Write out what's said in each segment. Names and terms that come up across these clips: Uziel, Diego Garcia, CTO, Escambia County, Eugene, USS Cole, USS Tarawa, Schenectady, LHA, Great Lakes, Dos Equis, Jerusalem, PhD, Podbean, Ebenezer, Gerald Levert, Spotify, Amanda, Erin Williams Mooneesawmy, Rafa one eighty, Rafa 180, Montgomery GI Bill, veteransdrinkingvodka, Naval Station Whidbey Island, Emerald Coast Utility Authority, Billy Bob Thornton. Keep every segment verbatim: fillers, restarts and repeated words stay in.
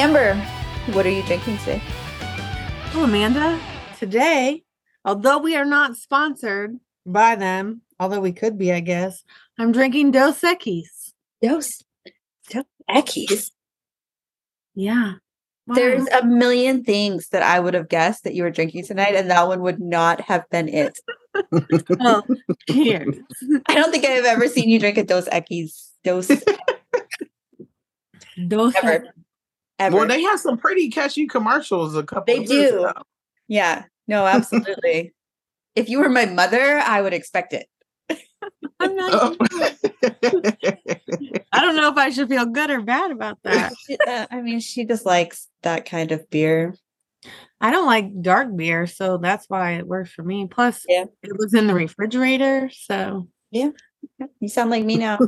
Amber, what are you drinking today? Well, Amanda, today, although we are not sponsored by them, although we could be, I guess, I'm drinking Dos Equis. Dos Equis? Yeah. Wow. There's a million things that I would have guessed that you were drinking tonight, and that one would not have been it. Oh, here. I don't think I've ever seen you drink a Dos Equis. Dos Dos ever. ever. Well, they have some pretty catchy commercials a couple they of years do. Ago. Yeah. No, absolutely. If you were my mother, I would expect it. I'm not. Oh. I don't know if I should feel good or bad about that. uh, I mean, she just likes that kind of beer. I don't like dark beer, so that's why it worked for me. Plus, yeah. It was in the refrigerator, so yeah. You sound like me now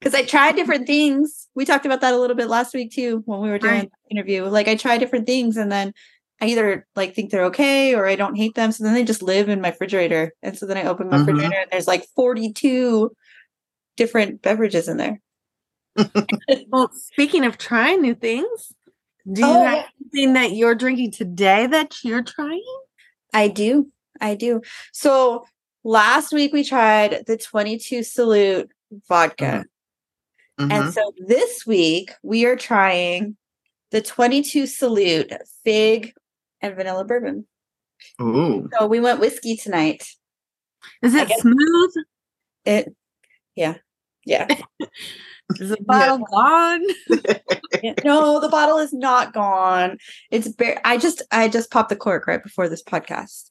because I tried different things. We talked about that a little bit last week too when we were doing right. the interview. Like I try different things, and then I either like think they're okay or I don't hate them. So then they just live in my refrigerator. And so then I open my mm-hmm. refrigerator and there's like forty-two different beverages in there. Well, speaking of trying new things, do you oh, have anything that you're drinking today that you're trying? I do. I do. So last week we tried the twenty-two Salute vodka. Mm-hmm. And so this week we are trying the twenty-two Salute Fig and Vanilla Bourbon. Ooh. So we went whiskey tonight. Is it smooth? It, yeah. Yeah. Is the bottle yeah. gone? No, the bottle is not gone. It's bare. I just, I just popped the cork right before this podcast.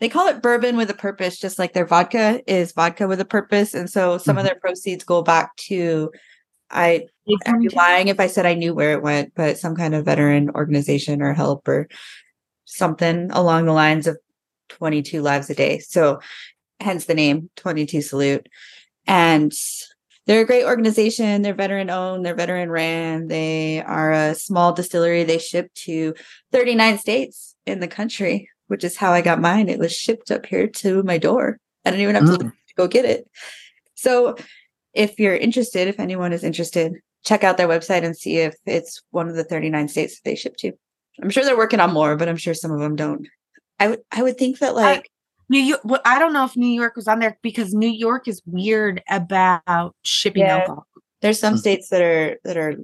They call it bourbon with a purpose, just like their vodka is vodka with a purpose. And so some mm-hmm. of their proceeds go back to, I I'd be lying if I said I knew where it went, but some kind of veteran organization or help or something along the lines of twenty-two lives a day. So hence the name twenty-two Salute. And they're a great organization. They're veteran owned. They're veteran ran. They are a small distillery. They ship to thirty-nine states in the country, which is how I got mine. It was shipped up here to my door. I didn't even have mm. to go get it. So if you're interested, if anyone is interested, check out their website and see if it's one of the thirty-nine states that they ship to. I'm sure they're working on more, but I'm sure some of them don't. I would, I would think that like I, New York. Well, I don't know if New York was on there because New York is weird about shipping yeah, alcohol. There's some states that are that are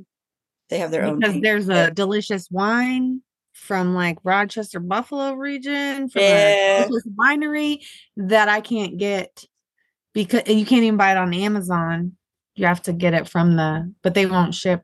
they have their because own. Because there's a delicious wine from like Rochester, Buffalo region from yeah. a delicious winery that I can't get. Because you can't even buy it on Amazon. You have to get it from the, but they won't ship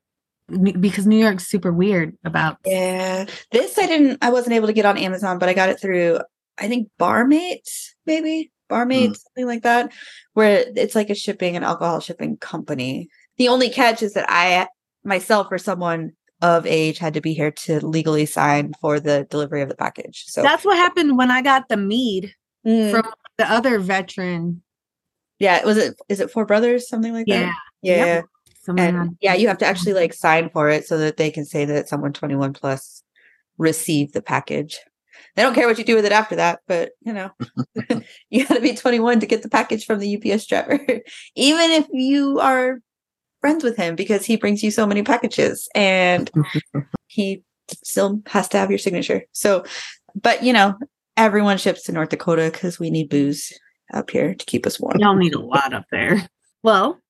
because New York's super weird about. Yeah. This I didn't, I wasn't able to get on Amazon, but I got it through, I think Barmates, maybe Barmates, mm. something like that, where it's like a shipping and alcohol shipping company. The only catch is that I myself or someone of age had to be here to legally sign for the delivery of the package. So that's what happened when I got the mead mm. from the other veteran. Yeah, was it? Is it Four Brothers? Something like yeah. that. Yeah, yep. And yeah, you have to actually like sign for it so that they can say that someone twenty-one plus received the package. They don't care what you do with it after that, but you know, you got to be twenty-one to get the package from the U P S driver, even if you are friends with him because he brings you so many packages and he still has to have your signature. So, but you know, everyone ships to North Dakota because we need booze up here to keep us warm. Y'all need a lot up there. Well,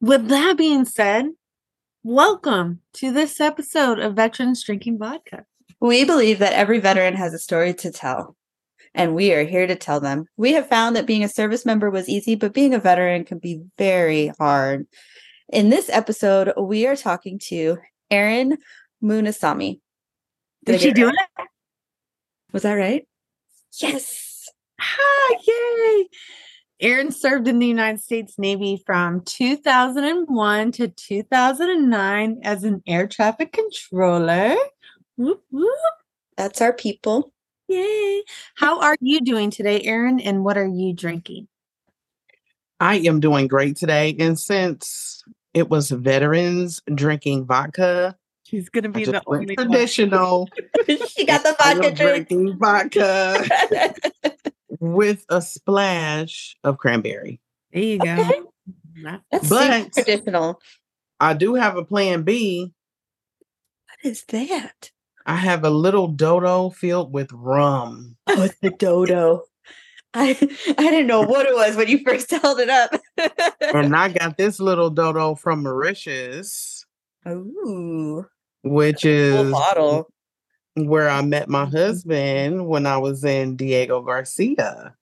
with that being said, welcome to this episode of Veterans Drinking Vodka. We believe that every veteran has a story to tell, and we are here to tell them. We have found that being a service member was easy, but being a veteran can be very hard. In this episode, we are talking to Erin Mooneesawmy. Did, Did she do right? it? Was that right? Yes. Hi, yay! Erin served in the United States Navy from two thousand one to two thousand nine as an air traffic controller. Whoop, whoop. That's our people. Yay! How are you doing today, Erin? And what are you drinking? I am doing great today. And since it was veterans drinking vodka, she's going to be the only traditional. She got the vodka drink. Drinking vodka. With a splash of cranberry. There you go. Okay. That's but traditional. I do have a plan B. is that? I have a little dodo filled with rum. Oh, it's the dodo. I I didn't know what it was when you first held it up. And I got this little dodo from Mauritius. Ooh. Which is cool bottle. Where I met my husband when I was in Diego Garcia.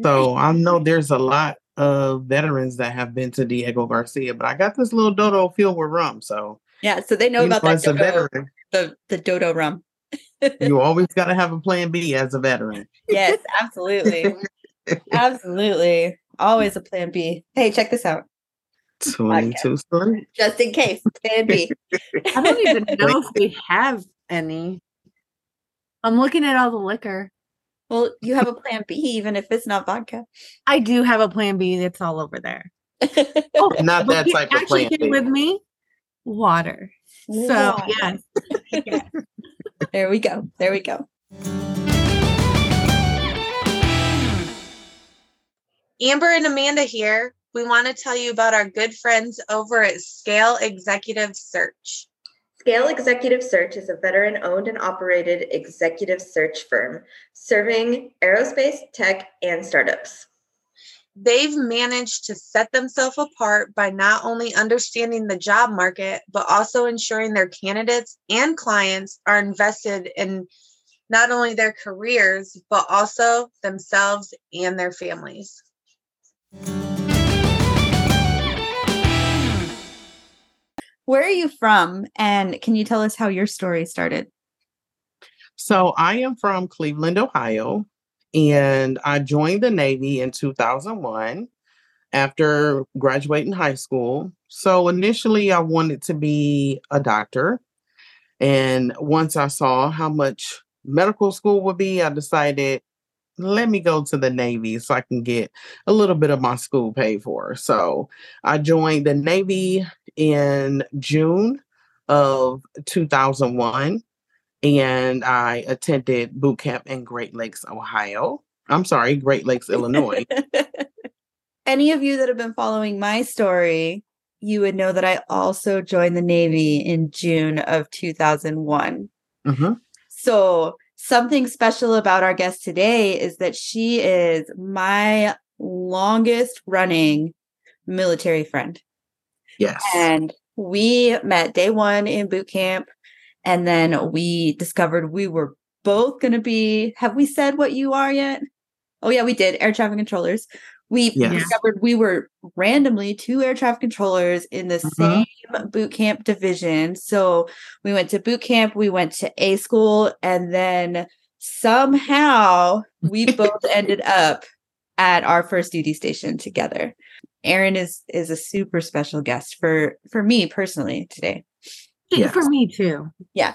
So I know there's a lot of veterans that have been to Diego Garcia, but I got this little dodo filled with rum. So yeah, so they know about that dodo, the, the dodo rum. You always got to have a plan B as a veteran. Yes, absolutely. Absolutely. Always a plan B. Hey, check this out. twenty-two Salute. Just in case. Plan B. I don't even know if we have any. I'm looking at all the liquor. Well, you have a plan B, even if it's not vodka. I do have a plan B. It's all over there. Oh, not that type of plan B. With me, water. So, wow. Yes. Yes. There we go. There we go. Amber and Amanda here. We want to tell you about our good friends over at Scale Executive Search. Scale Executive Search is a veteran-owned and operated executive search firm serving aerospace, tech, and startups. They've managed to set themselves apart by not only understanding the job market, but also ensuring their candidates and clients are invested in not only their careers, but also themselves and their families. Where are you from? And can you tell us how your story started? So I am from Cleveland, Ohio, and I joined the Navy in two thousand one after graduating high school. So initially I wanted to be a doctor. And once I saw how much medical school would be, I decided, let me go to the Navy so I can get a little bit of my school paid for. So I joined the Navy in June of two thousand one, and I attended boot camp in Great Lakes, Ohio. I'm sorry, Great Lakes, Illinois. Any of you that have been following my story, you would know that I also joined the Navy in June of two thousand one. Mm-hmm. So something special about our guest today is that she is my longest running military friend. Yes. And we met day one in boot camp. And then we discovered we were both going to be, have we said what you are yet? Oh, yeah, we did. Air traffic controllers. We yes. discovered we were randomly two air traffic controllers in the uh-huh. same boot camp division. So we went to boot camp, we went to A school, and then somehow we both ended up at our first duty station together. Erin is is a super special guest for, for me personally today. Yes. For me too. Yeah.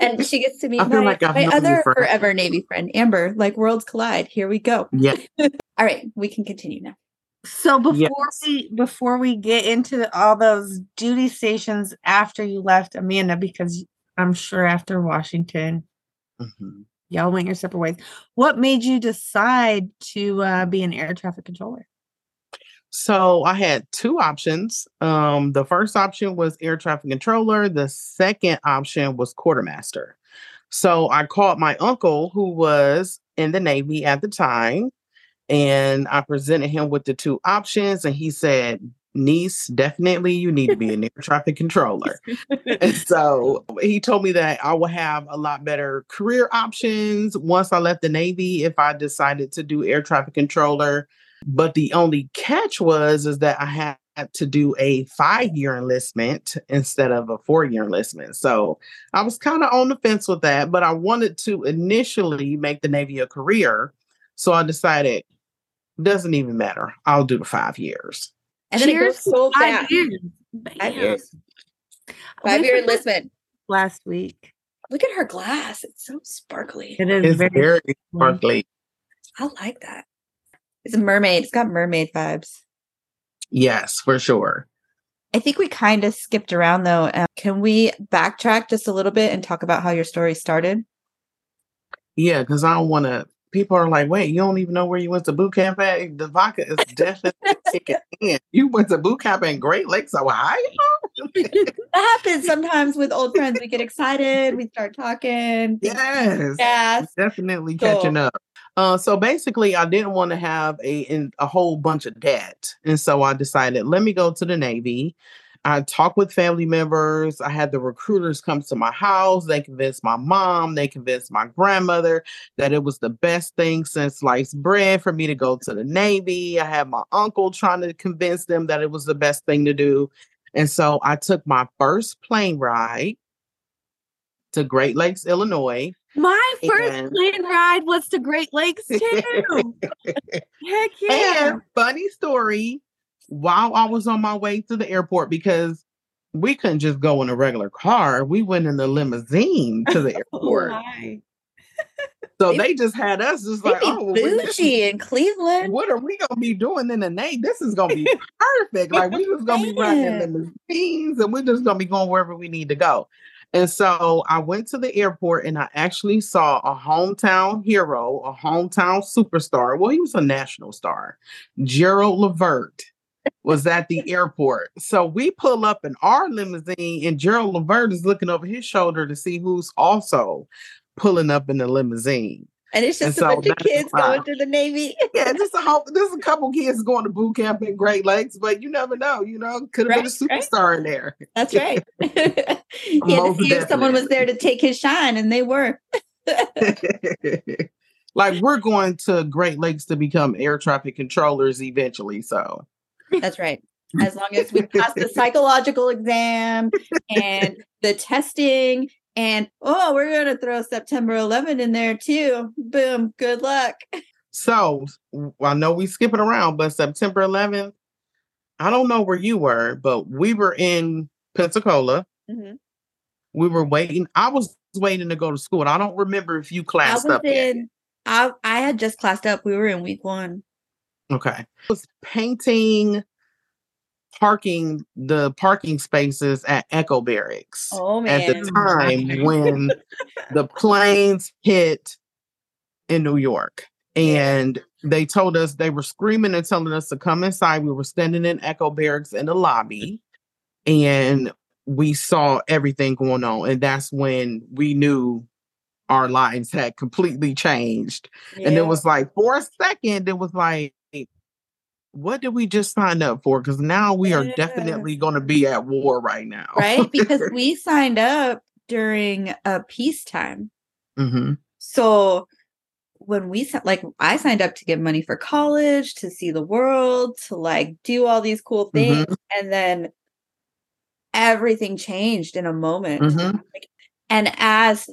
And she gets to meet my, like my other for forever Navy friend, Amber. Like worlds collide. Here we go. Yeah. All right. We can continue now. So before yes. we before we get into all those duty stations after you left, Amanda, because I'm sure after Washington, mm-hmm. y'all went your separate ways. What made you decide to uh, be an air traffic controller? So I had two options. Um, the first option was air traffic controller. The second option was quartermaster. So I called my uncle, who was in the Navy at the time, and I presented him with the two options. And he said, niece, definitely you need to be an air traffic controller. And so he told me that I would have a lot better career options once I left the Navy if I decided to do air traffic controller. But the only catch was is that I had to do a five-year enlistment instead of a four-year enlistment. So I was kind of on the fence with that, but I wanted to initially make the Navy a career. So I decided, doesn't even matter. I'll do the five years. And then Cheers. It goes so fast. Five years. Five years. Five-year enlistment. Last week. Look at her glass. It's so sparkly. It is it's very, very sparkly. I like that. It's a mermaid. It's got mermaid vibes. Yes, for sure. I think we kind of skipped around, though. Um, can we backtrack just a little bit and talk about how your story started? Yeah, because I don't want to. People are like, wait, you don't even know where you went to boot camp at? The vodka is definitely kicking in. You went to boot camp in Great Lakes, Ohio? That happens sometimes with old friends. We get excited. We start talking. Yes. Yes. Definitely cool. Catching up. Uh, so basically, I didn't want to have a, in, a whole bunch of debt. And so I decided, let me go to the Navy. I talked with family members. I had the recruiters come to my house. They convinced my mom. They convinced my grandmother that it was the best thing since sliced bread for me to go to the Navy. I had my uncle trying to convince them that it was the best thing to do. And so I took my first plane ride to Great Lakes, Illinois. My first and, plane ride was to Great Lakes, too. Heck yeah. And funny story. While I was on my way to the airport, because we couldn't just go in a regular car, we went in the limousine to the airport. Oh so they, they just had us just like, oh, bougie in Cleveland. What are we gonna be doing in the Navy? This is gonna be perfect. Like we just gonna be riding in the limousines, and we're just gonna be going wherever we need to go. And so I went to the airport, and I actually saw a hometown hero, a hometown superstar. Well, he was a national star, Gerald Levert. Was at the airport. So we pull up in our limousine, and Gerald Levert is looking over his shoulder to see who's also pulling up in the limousine. And it's just and a so bunch of kids going to the Navy. Yeah, just a whole, there's a couple kids going to boot camp in Great Lakes, but you never know, you know, could have right, been a superstar right. in there. That's right. He had to see definitely. If someone was there to take his shine, and they were. Like, we're going to Great Lakes to become air traffic controllers eventually, so... That's right. As long as we pass the psychological exam and the testing, and oh, we're going to throw September eleventh in there too. Boom. Good luck. So I know we skipping around, but September eleventh, I don't know where you were, but we were in Pensacola. Mm-hmm. We were waiting. I was waiting to go to school, and I don't remember if you classed I was up. In, I, I had just classed up. We were in week one. Okay. I was painting, parking, the parking spaces at Echo Barracks oh, man. At the time when the planes hit in New York. And they told us, they were screaming and telling us to come inside. We were standing in Echo Barracks in the lobby, and we saw everything going on. And that's when we knew our lives had completely changed. Yeah. And it was like, for a second, it was like, what did we just sign up for? Because now we are definitely going to be at war right now. Right? Because we signed up during a peacetime. Mm-hmm. So when we, like, I signed up to get money for college, to see the world, to like do all these cool things. Mm-hmm. And then everything changed in a moment. Mm-hmm. And as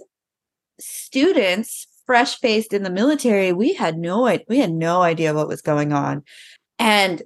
students, fresh faced in the military, we had no, we had no idea what was going on. And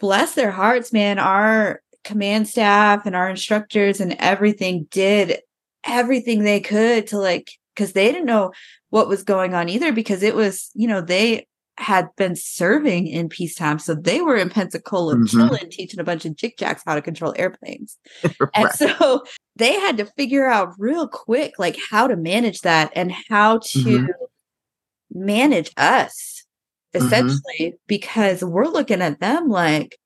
bless their hearts, man, our command staff and our instructors and everything did everything they could to like, because they didn't know what was going on either, because it was, you know, they had been serving in peacetime. So they were in Pensacola, mm-hmm. chilling, teaching a bunch of jig-jacks how to control airplanes. Right. And so they had to figure out real quick, like how to manage that and how to mm-hmm. manage us. Essentially, mm-hmm. because we're looking at them like,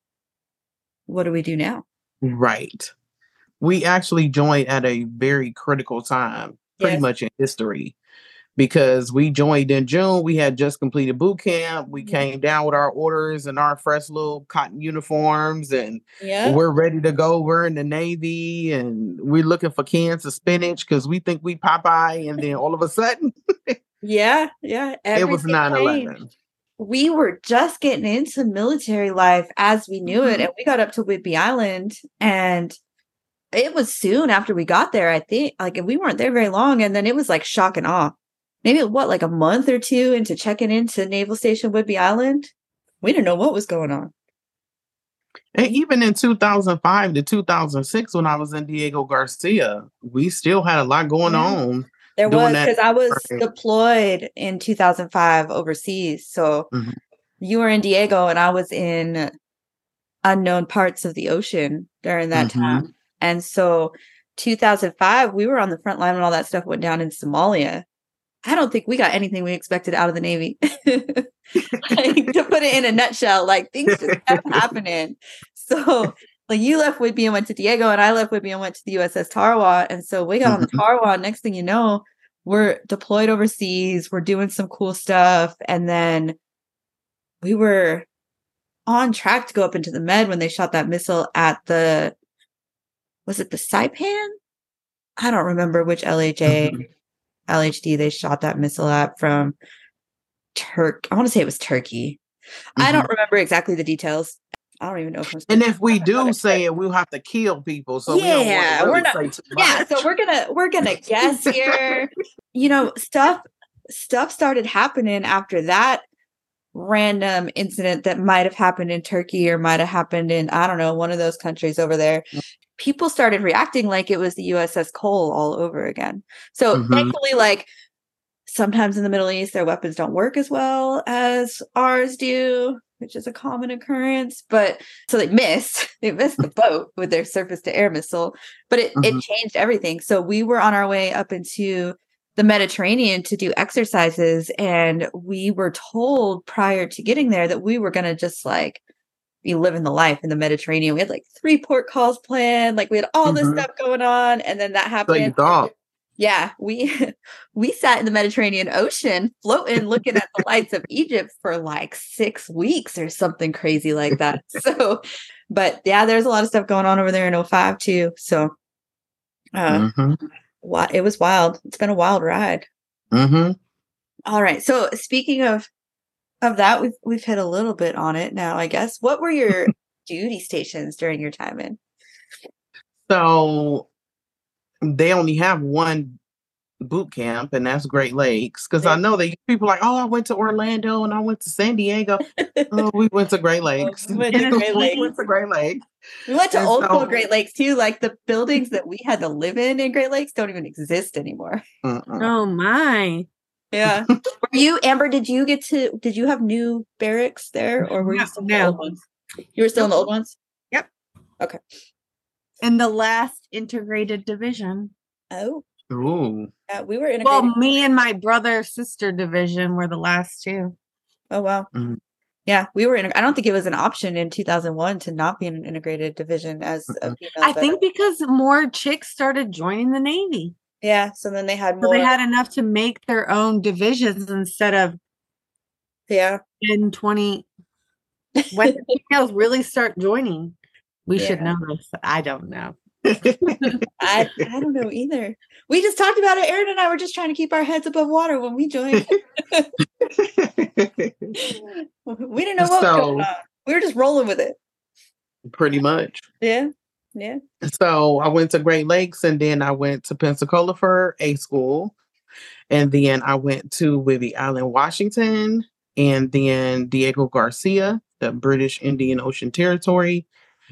what do we do now? Right. We actually joined at a very critical time, pretty yes. much in history, because we joined in June. We had just completed boot camp. We mm-hmm. came down with our orders and our fresh little cotton uniforms, and yeah. we're ready to go. We're in the Navy, and we're looking for cans of spinach because we think we Popeye, and then all of a sudden, yeah, yeah, it was nine eleven. We were just getting into military life as we knew it. And we got up to Whidbey Island, and it was soon after we got there, I think, like, and we weren't there very long. And then it was like shock and awe. Maybe what, like a month or two into checking into Naval Station Whidbey Island. We didn't know what was going on. And even in two thousand five to two thousand six, when I was in Diego Garcia, we still had a lot going mm-hmm. on. There was, because I was deployed in two thousand five overseas. So mm-hmm. you were in Diego, and I was in unknown parts of the ocean during that mm-hmm. time. And so two thousand five, we were on the front line when all that stuff went down in Somalia. I don't think we got anything we expected out of the Navy. Like, to put it in a nutshell, like things just kept happening. So like you left Whidbey and went to Diego, and I left Whidbey and went to the U S S Tarawa. And so we got mm-hmm. on the Tarawa. Next thing you know, we're deployed overseas. We're doing some cool stuff. And then we were on track to go up into the Med when they shot that missile at the, was it the Saipan? I don't remember which L H A, mm-hmm. L H D they shot that missile at from Turk. I want to say it was Turkey. Mm-hmm. I don't remember exactly the details. I don't even know. If and if we do it, say it, we'll have to kill people. So yeah, we don't want to really we're not. Say too much. Yeah, so we're gonna we're gonna guess here. You know, stuff stuff started happening after that random incident that might have happened in Turkey or might have happened in I don't know one of those countries over there. Mm-hmm. People started reacting like it was the U S S Cole all over again. So mm-hmm. thankfully, like sometimes in the Middle East, their weapons don't work as well as ours do, which is a common occurrence, but so they missed, they missed the boat with their surface to air missile, but it, mm-hmm. it changed everything. So we were on our way up into the Mediterranean to do exercises. And we were told prior to getting there that we were going to just like be living the life in the Mediterranean. We had like three port calls planned. Like we had all this mm-hmm. stuff going on. And then that happened. So you thought. Yeah, we we sat in the Mediterranean Ocean floating, looking at the lights of Egypt for like six weeks or something crazy like that. So, but yeah, there's a lot of stuff going on over there in oh five too. So uh, mm-hmm. wa- it was wild. It's been a wild ride. Mm-hmm. All right. So speaking of of that, we've, we've hit a little bit on it now, I guess. What were your duty stations during your time in? So... they only have one boot camp, and that's Great Lakes. Because I know that people are like, oh, I went to Orlando and I went to San Diego. Oh, we went to Great Lakes. we, went to Great Lakes. we went to Great Lakes. We went to and old school so, Great Lakes too. Like the buildings that we had to live in in Great Lakes don't even exist anymore. Uh-uh. Oh my! Yeah. Were you Amber? Did you get to? Did you have new barracks there, or were no, you still no. in the old ones? You were still in the old ones. Yep. Okay. In the last integrated division. Oh. Ooh. Yeah, we were integrated. Well, me and my brother sister division were the last two. Oh, wow. Mm-hmm. Yeah, we were in. I don't think it was an option in two thousand one to not be in an integrated division as mm-hmm. a female. I better. think because more chicks started joining the Navy. Yeah, so then they had more. So they had enough to make their own divisions instead of yeah. ten, twenty. When the females really start joining. We yeah. should know this. I don't know. I, I don't know either. We just talked about it. Erin and I were just trying to keep our heads above water when we joined. We didn't know what so, was going on. We were just rolling with it. Pretty much. Yeah. Yeah. So I went to Great Lakes, and then I went to Pensacola for A school. And then I went to Whidbey Island, Washington. And then Diego Garcia, the British Indian Ocean Territory.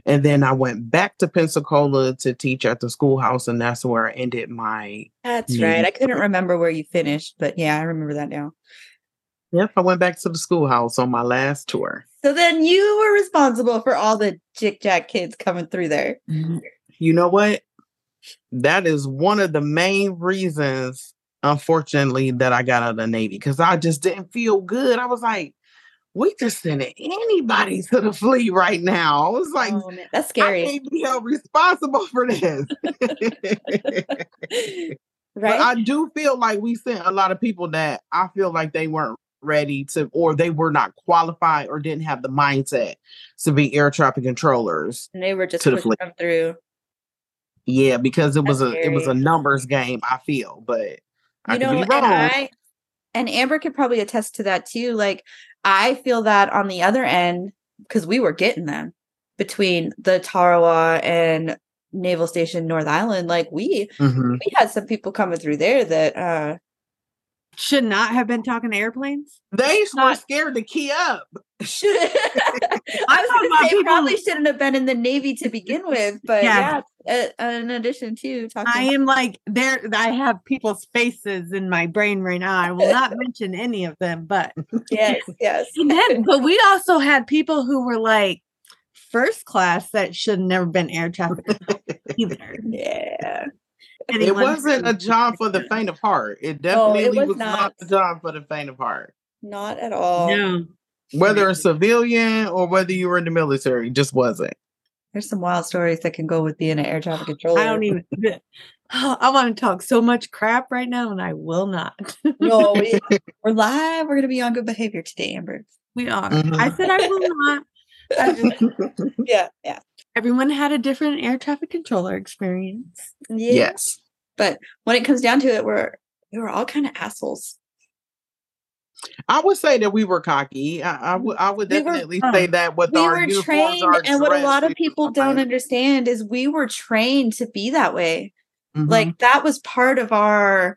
And then I went back to Pensacola to teach at the schoolhouse, and that's where I ended my... That's meeting. Right. I couldn't remember where you finished, but yeah, I remember that now. Yep, I went back to the schoolhouse on my last tour. So then you were responsible for all the Jick-Jack kids coming through there. You know what? That is one of the main reasons, unfortunately, that I got out of the Navy, because I just didn't feel good. I was like, we just sending anybody to the fleet right now. I was like, oh, man, that's scary. I can't be held responsible for this. Right. But I do feel like we sent a lot of people that I feel like they weren't ready to, or they were not qualified or didn't have the mindset to be air traffic controllers. And they were just to the fleet. Them through. Yeah, because it that's was a scary. It was a numbers game, I feel, but you I know, could be wrong. And, I, and Amber could probably attest to that too. Like I feel that on the other end, because we were getting them between the Tarawa and Naval Station North Island. Like we, mm-hmm. we had some people coming through there that uh, should not have been talking to airplanes. They not, were scared to key up. Should, I was going to say people, probably shouldn't have been in the Navy to begin with, but yeah. yeah uh, in addition to talking, I am like there. I have people's faces in my brain right now. I will not mention any of them, but yes, yes. And then, but we also had people who were like first class that should have never been air traffic either. Yeah. Anyone it wasn't a job for the faint of heart. It definitely oh, it was, was not. not a job for the faint of heart. Not at all. No. Whether a civilian or whether you were in the military, just wasn't. There's some wild stories that can go with being an air traffic controller. I don't even. I want to talk so much crap right now, and I will not. No, we, we're live. We're going to be on good behavior today, Amber. We are. Mm-hmm. I said I will not. I just, yeah, yeah. Everyone had a different air traffic controller experience. Yeah. Yes, but when it comes down to it, we're we were all kind of assholes. I would say that we were cocky. I, I would I would definitely we were, say that with we our were uniforms, trained, our dress, and what a lot of people don't understand is we were trained to be that way. Mm-hmm. Like that was part of our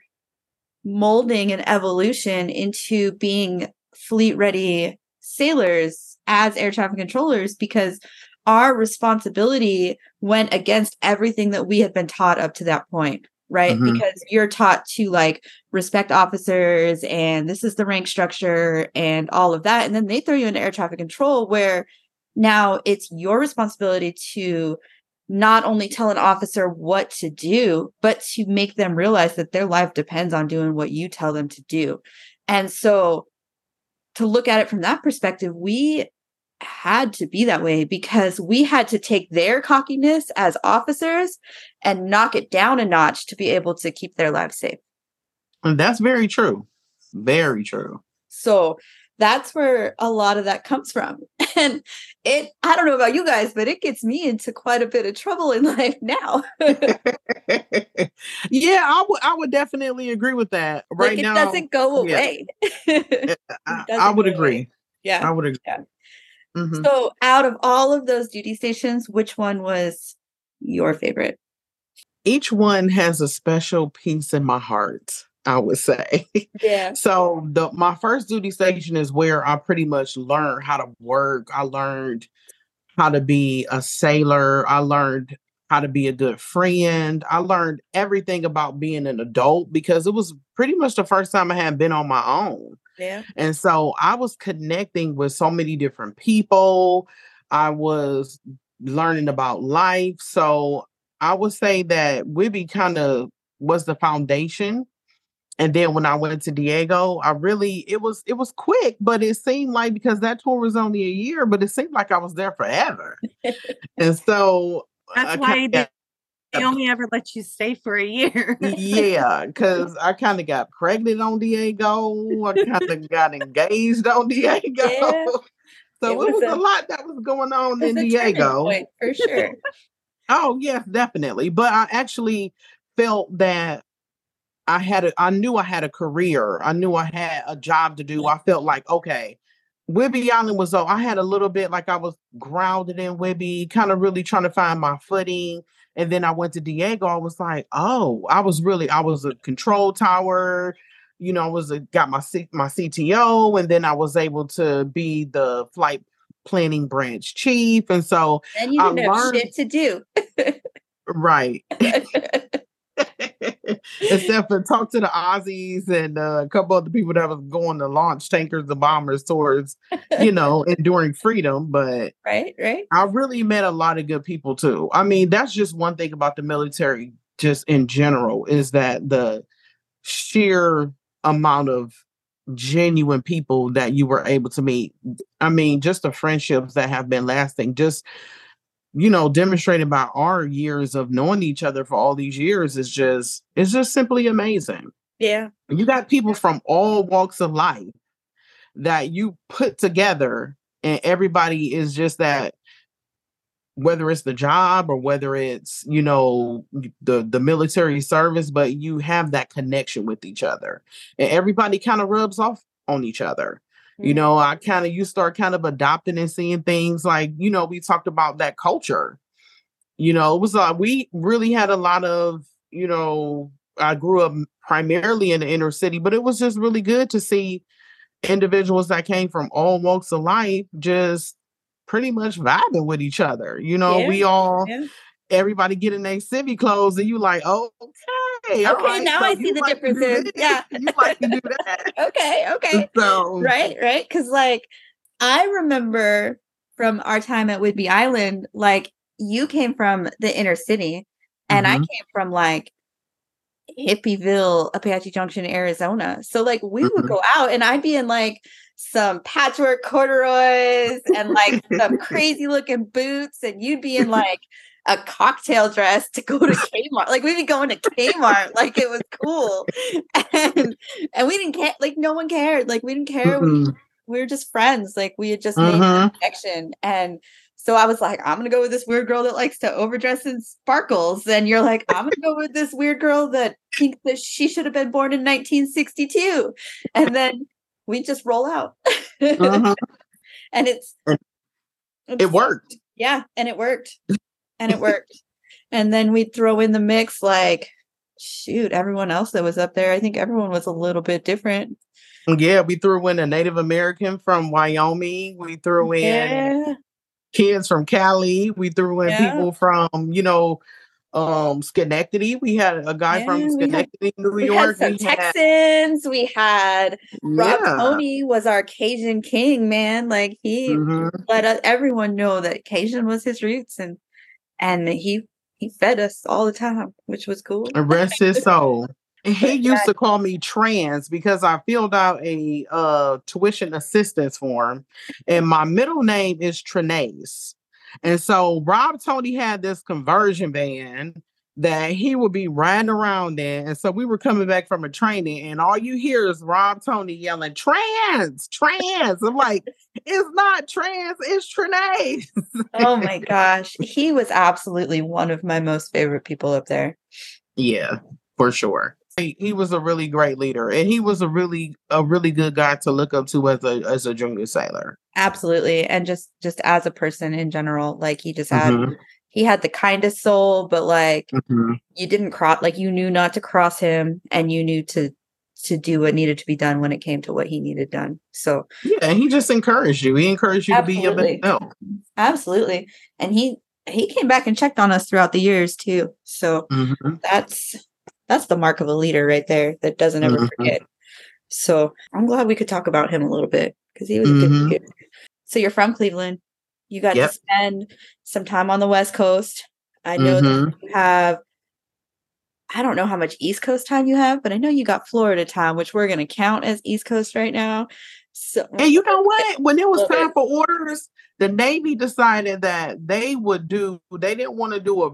molding and evolution into being fleet ready sailors as air traffic controllers, because our responsibility went against everything that we had been taught up to that point. Right. Mm-hmm. Because you're taught to like respect officers and this is the rank structure and all of that. And then they throw you into air traffic control where now it's your responsibility to not only tell an officer what to do, but to make them realize that their life depends on doing what you tell them to do. And so to look at it from that perspective, we had to be that way because we had to take their cockiness as officers and knock it down a notch to be able to keep their lives safe. And that's very true. Very true. So that's where a lot of that comes from. And it, I don't know about you guys, but it gets me into quite a bit of trouble in life now. Yeah, I would I would definitely agree with that. Right like it now. It doesn't go away. Yeah. it doesn't I would agree. Away. Yeah. I would agree. Yeah. Mm-hmm. So out of all of those duty stations, which one was your favorite? Each one has a special piece in my heart, I would say. Yeah. So the my first duty station is where I pretty much learned how to work. I learned how to be a sailor. I learned how to be a good friend. I learned everything about being an adult because it was pretty much the first time I had been on my own. Yeah. And so I was connecting with so many different people. I was learning about life. So I would say that Whidbey kind of was the foundation. And then when I went to Diego, I really, it was, it was quick, but it seemed like, because that tour was only a year, but it seemed like I was there forever. And so that's why they, they only ever let you stay for a year. Yeah, because I kind of got pregnant on Diego. I kind of got engaged on Diego. Yeah. So it was, it was a, a lot that was going on in Diego. Point, for sure. Oh, yes, definitely. But I actually felt that I had a, I knew I had a career. I knew I had a job to do. I felt like, okay, Whidbey Island was, so I had a little bit like I was grounded in Whidbey, kind of really trying to find my footing. And then I went to Diego. I was like, oh, I was really, I was a control tower. You know, I was a, got my C, my C T O, and then I was able to be the flight planning branch chief. And so and you didn't I learned shit to do. Right. Except for talk to the Aussies and uh, a couple other people that was going to launch tankers and bombers towards, you know, enduring freedom. But right, right. I really met a lot of good people too. I mean, that's just one thing about the military, just in general, is that the sheer amount of genuine people that you were able to meet. I mean, just the friendships that have been lasting, just you know, demonstrated by our years of knowing each other for all these years is just, it's just simply amazing. Yeah. You got people from all walks of life that you put together, and everybody is just that, whether it's the job or whether it's, you know, the, the military service, but you have that connection with each other and everybody kind of rubs off on each other. You know, I kind of, you start kind of adopting and seeing things like, you know, we talked about that culture, you know, it was like, we really had a lot of, you know, I grew up primarily in the inner city, but it was just really good to see individuals that came from all walks of life, just pretty much vibing with each other. You know, yeah, we all, yeah. Everybody getting their civvy clothes and you like, oh, okay. Okay, right, now so I see the like differences. Yeah. You like to do that. Okay, okay. So. Right, right. Because like, I remember from our time at Whidbey Island, like you came from the inner city and mm-hmm. I came from like Hippieville, Apache Junction, Arizona. So like we mm-hmm. would go out and I'd be in like some patchwork corduroys and like some crazy looking boots, and you'd be in like a cocktail dress to go to Kmart. Like we'd be going to Kmart like it was cool. And and we didn't care, like no one cared. Like we didn't care. Mm-hmm. we, we were just friends. Like we had just made uh-huh. a connection. And so I was like, I'm going to go with this weird girl that likes to overdress in sparkles. And you're like, I'm going to go with this weird girl that thinks that she should have been born in nineteen sixty-two. And then we just roll out. Uh-huh. And it's, it's... It worked. Yeah. And it worked. And it worked. And then we throw in the mix, like, shoot, everyone else that was up there, I think everyone was a little bit different. Yeah. We threw in a Native American from Wyoming. We threw in... Yeah. Kids from Cali, we threw in yeah. people from, you know, um, Schenectady. We had a guy yeah, from Schenectady, had, New York. We had some we Texans. Had, we had Rob yeah. Tony was our Cajun king, man. Like he mm-hmm. let us, everyone know that Cajun was his roots, and and he he fed us all the time, which was cool. Rest his soul. He used to call me trans because I filled out a uh, tuition assistance form, and my middle name is Trinace. And so Rob Tony had this conversion van that he would be riding around in. And so we were coming back from a training, and all you hear is Rob Tony yelling, trans, trans. I'm like, it's not trans, it's Trinace. Oh my gosh. He was absolutely one of my most favorite people up there. Yeah, for sure. He, he was a really great leader, and he was a really, a really good guy to look up to as a as a junior sailor. Absolutely, and just just as a person in general, like he just had mm-hmm. he had the kindest soul, but like mm-hmm. you didn't cross, like you knew not to cross him, and you knew to to do what needed to be done when it came to what he needed done. So yeah, and he just encouraged you. He encouraged you absolutely. to be your best self. Absolutely, and he he came back and checked on us throughout the years too. So mm-hmm. that's. That's the mark of a leader right there that doesn't ever mm-hmm. forget. So I'm glad we could talk about him a little bit because he was mm-hmm. a good kid. So you're from Cleveland. You got yep. to spend some time on the West Coast. I know mm-hmm. that you have, I don't know how much East Coast time you have, but I know you got Florida time, which we're going to count as East Coast right now. So, and you know what? When it was time for orders, the Navy decided that they would do, they didn't want to do a,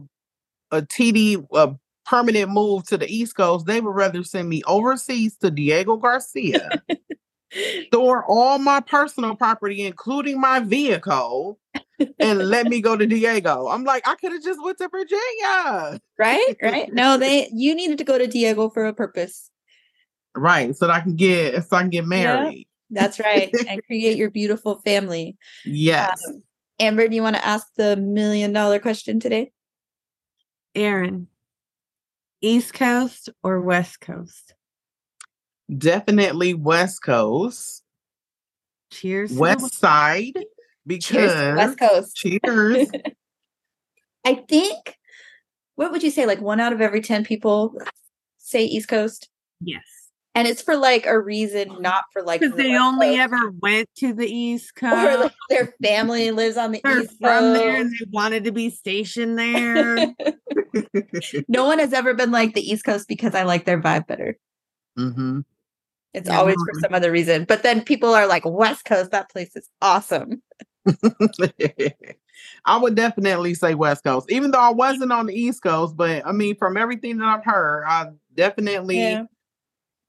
a T D, a permanent move to the East Coast. They would rather send me overseas to Diego Garcia, store all my personal property, including my vehicle, and let me go to Diego. I'm like, I could have just went to Virginia. Right, right. No, they you needed to go to Diego for a purpose. Right, so that I can get so I can get married. Yeah, that's right, and create your beautiful family. Yes. Um, Amber, do you want to ask the million dollar question today? Erin, East Coast or West Coast? Definitely West Coast. Cheers. West Side. Because cheers, West Coast. Cheers. I think, what would you say? Like one out of every ten people say East Coast? Yes. And it's for like a reason, not for like... Because the they only coast. ever went to the East Coast. Or like their family lives on the They're East Coast. They're from there and they wanted to be stationed there. No one has ever been like the East Coast because I like their vibe better. Mm-hmm. It's yeah. always for some other reason. But then people are like, West Coast, that place is awesome. I would definitely say West Coast. Even though I wasn't on the East Coast, but I mean, from everything that I've heard, I definitely... Yeah.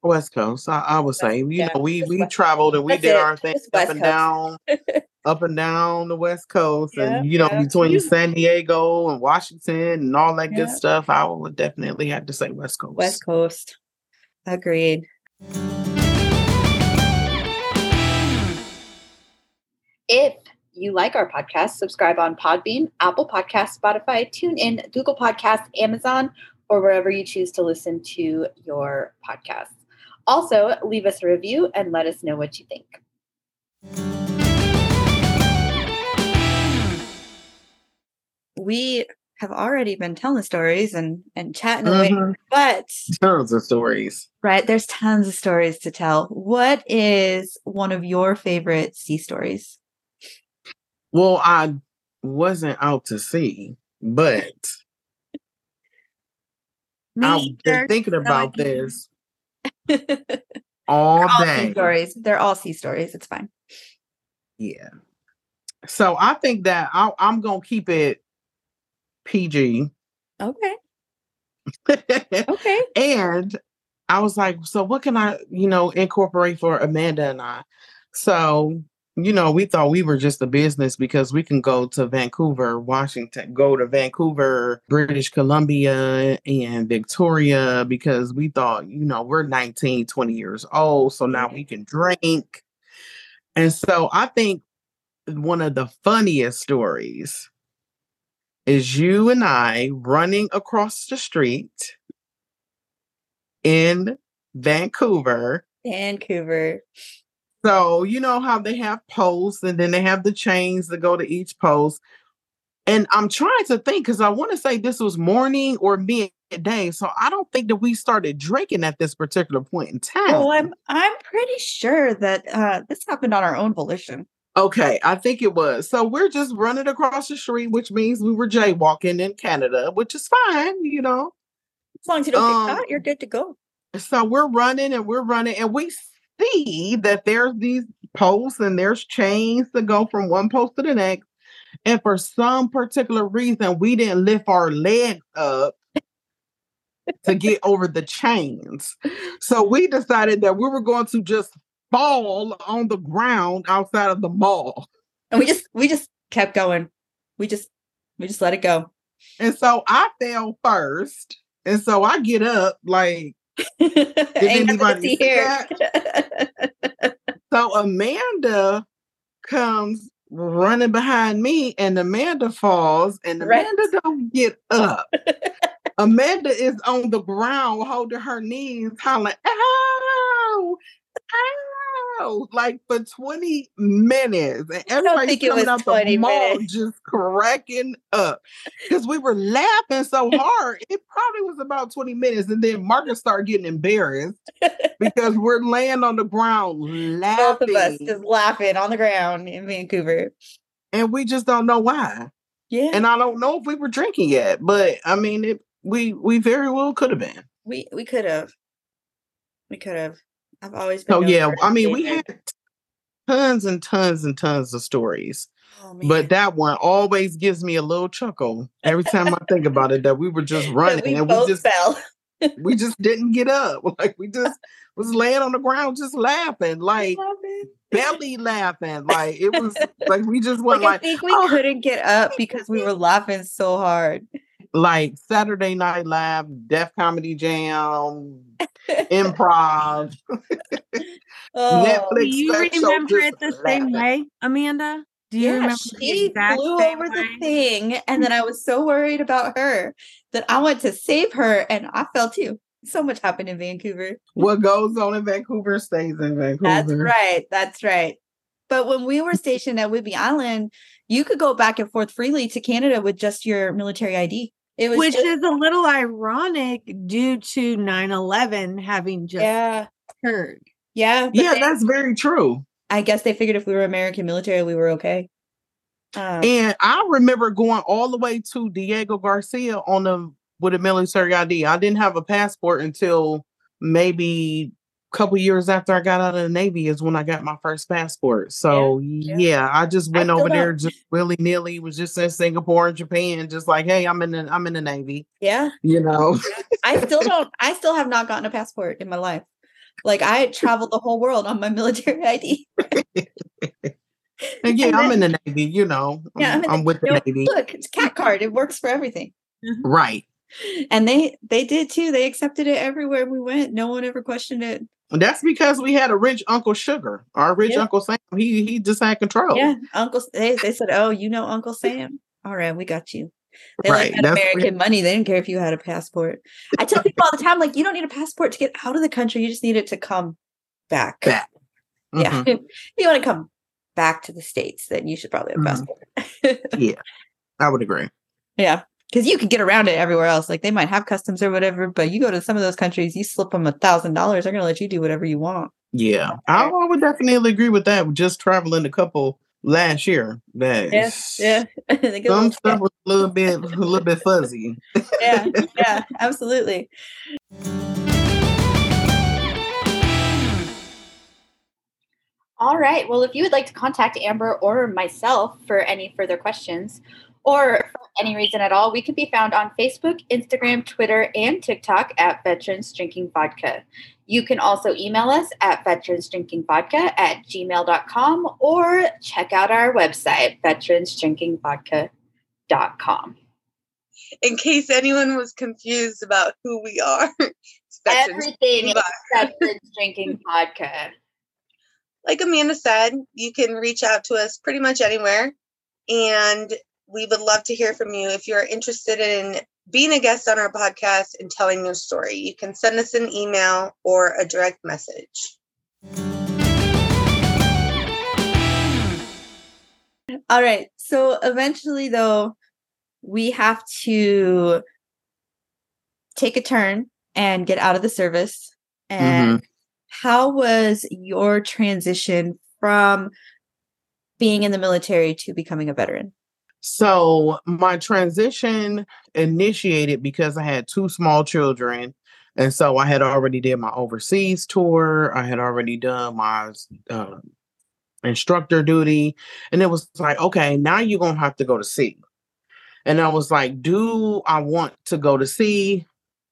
West Coast, I, I would say. You yeah, know, we we West traveled and we did it. our thing up and down, up and down the West Coast, yeah, and you know, yeah. between San Diego and Washington and all that yeah. good stuff. I would definitely have to say West Coast. West Coast, agreed. If you like our podcast, subscribe on Podbean, Apple Podcasts, Spotify, TuneIn, Google Podcasts, Amazon, or wherever you choose to listen to your podcasts. Also, leave us a review and let us know what you think. We have already been telling stories and, and chatting mm-hmm. away, but... Tons of stories. Right, there's tons of stories to tell. What is one of your favorite sea stories? Well, I wasn't out to sea, but Me I've either. been thinking about no, this. all all day. Sea stories. They're all sea stories. It's fine. Yeah. So I think that I, I'm going to keep it P G. Okay. Okay. And I was like, so what can I, you know, incorporate for Amanda and I? So, you know, we thought we were just a business because we can go to Vancouver, Washington, go to Vancouver, British Columbia, and Victoria, because we thought, you know, we're nineteen, twenty years old. So now we can drink. And so I think one of the funniest stories is you and I running across the street in Vancouver. Vancouver. So, you know how they have posts and then they have the chains that go to each post. And I'm trying to think, because I want to say this was morning or midday. So I don't think that we started drinking at this particular point in time. Oh, I'm I'm pretty sure that uh, this happened on our own volition. Okay, I think it was. So we're just running across the street, which means we were jaywalking in Canada, which is fine, you know. As long as you don't um, get caught, you're good to go. So we're running and we're running and we see that there's these posts and there's chains that go from one post to the next. And for some particular reason, we didn't lift our legs up to get over the chains. So we decided that we were going to just fall on the ground outside of the mall. And we just we just kept going. We just we just let it go. And so I fell first. And so I get up like, did anybody see that? So Amanda comes running behind me and Amanda falls and right. Amanda don't get up. Amanda is on the ground holding her knees, hollering, ow, ow. Like for twenty minutes, and everybody coming out the mall just cracking up because we were laughing so hard. It probably was about twenty minutes, and then Marcus started getting embarrassed because we're laying on the ground laughing. Both of us just laughing on the ground in Vancouver, and we just don't know why. Yeah, and I don't know if we were drinking yet, but I mean, it, we we very well could have been. We we could have. We could have. I've always been. Oh, yeah. I mean, we had tons and tons and tons of stories, oh, but that one always gives me a little chuckle every time I think about it, that we were just running we and we just fell. We just didn't get up. Like we just was laying on the ground, just laughing, like belly laughing. Like it was like we just went like, like I think we oh. couldn't get up because we were laughing so hard. Like Saturday Night Live, Def Comedy Jam, improv, oh, Netflix. Do you remember it the same way, Amanda? Do you yeah, remember she the flew over way? The thing, and then I was so worried about her that I went to save her, and I fell too. So much happened in Vancouver. What goes on in Vancouver stays in Vancouver. That's right. That's right. But when we were stationed at Whidbey Island, you could go back and forth freely to Canada with just your military I D. It was Which just- is a little ironic due to nine eleven having just yeah. occurred. Yeah. Yeah, they, that's very true. I guess they figured if we were American military, we were okay. Um, and I remember going all the way to Diego Garcia on the with a military I D. I didn't have a passport until maybe couple years after I got out of the Navy is when I got my first passport. So yeah, yeah. yeah I just went I over there just willy nilly, was just in Singapore and Japan, just like, hey, I'm in the I'm in the Navy. Yeah. You know. Yeah. I still don't I still have not gotten a passport in my life. Like I traveled the whole world on my military I D. yeah, and then, I'm in the Navy, you know. I'm, yeah, I'm, I'm the, with the you know, Navy. Look, it's cat card. It works for everything. Right. And they they did too. They accepted it everywhere we went. No one ever questioned it. That's because we had a rich Uncle Sugar. Our rich yeah. Uncle Sam, he he just had control. Yeah, Uncle. They, they said, "Oh, you know Uncle Sam? All right, we got you." They right. like American money. They didn't care if you had a passport. I tell people all the time, like, you don't need a passport to get out of the country. You just need it to come back. back. Mm-hmm. Yeah, if you want to come back to the States, then you should probably have a passport. Yeah, I would agree. Yeah. Because you could get around it everywhere else. Like they might have customs or whatever, but you go to some of those countries, you slip them a thousand dollars. They're going to let you do whatever you want. Yeah. I would definitely agree with that. Just traveling a couple last year. Yes. Yeah. yeah. Some stuff was a little bit, a little bit fuzzy. yeah. Yeah, absolutely. All right. Well, if you would like to contact Amber or myself for any further questions, or for any reason at all, we can be found on Facebook, Instagram, Twitter, and TikTok at Veterans Drinking Vodka. You can also email us at veteransdrinkingvodka at gmail dot com or check out our website, veteransdrinkingvodka dot com. In case anyone was confused about who we are, it's everything is Veterans Drinking Vodka. Like Amanda said, you can reach out to us pretty much anywhere, and we would love to hear from you. If you're interested in being a guest on our podcast and telling your story, you can send us an email or a direct message. All right. So eventually, though, we have to take a turn and get out of the service. And mm-hmm. How was your transition from being in the military to becoming a veteran? So my transition initiated because I had two small children. And so I had already did my overseas tour. I had already done my uh, instructor duty. And it was like, okay, now you're going to have to go to sea. And I was like, do I want to go to sea?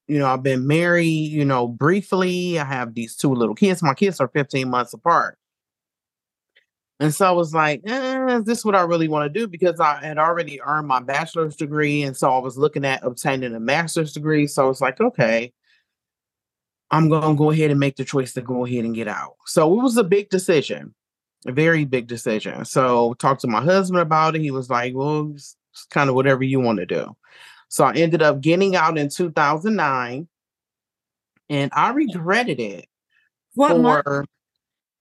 You know, I've been married, you know, briefly. I have these two little kids. My kids are fifteen months apart. And so I was like, eh, is this what I really want to do? Because I had already earned my bachelor's degree. And so I was looking at obtaining a master's degree. So I was like, okay, I'm going to go ahead and make the choice to go ahead and get out. So it was a big decision, a very big decision. So talked to my husband about it. He was like, well, it's kind of whatever you want to do. So I ended up getting out in two thousand nine and I regretted it. What for, month?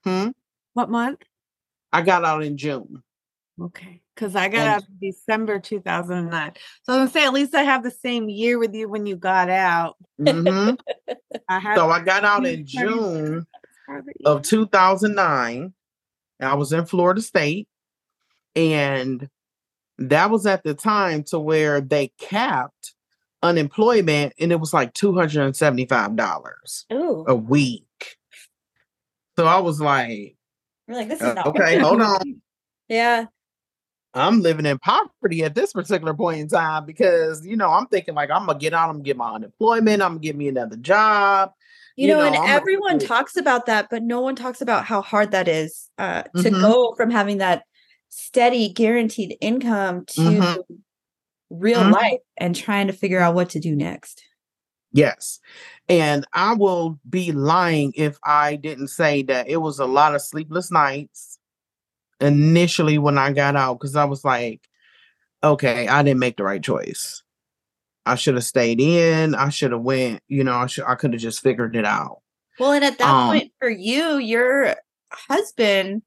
Hmm? What month? I got out in June. Okay. Because I got and, out in December two thousand nine. So I was going to say, at least I have the same year with you when you got out. Mm-hmm. I had so I got out in June of two thousand nine. I was in Florida State. And that was at the time to where they capped unemployment. And it was like two hundred seventy-five dollars Ooh. A week. So I was like, You're like, this is not okay. Hold on. Yeah. I'm living in poverty at this particular point in time because, you know, I'm thinking like, I'm going to get out, I'm going to get my unemployment, I'm going to get me another job. You, you know, know, and I'm everyone gonna... talks about that, but no one talks about how hard that is uh, to mm-hmm. go from having that steady guaranteed income to mm-hmm. real mm-hmm. life and trying to figure out what to do next. Yes. And I will be lying if I didn't say that it was a lot of sleepless nights initially when I got out, because I was like, okay, I didn't make the right choice. I should have stayed in. I should have went, you know, I should, I could have just figured it out. Well, and at that um, point for you, your husband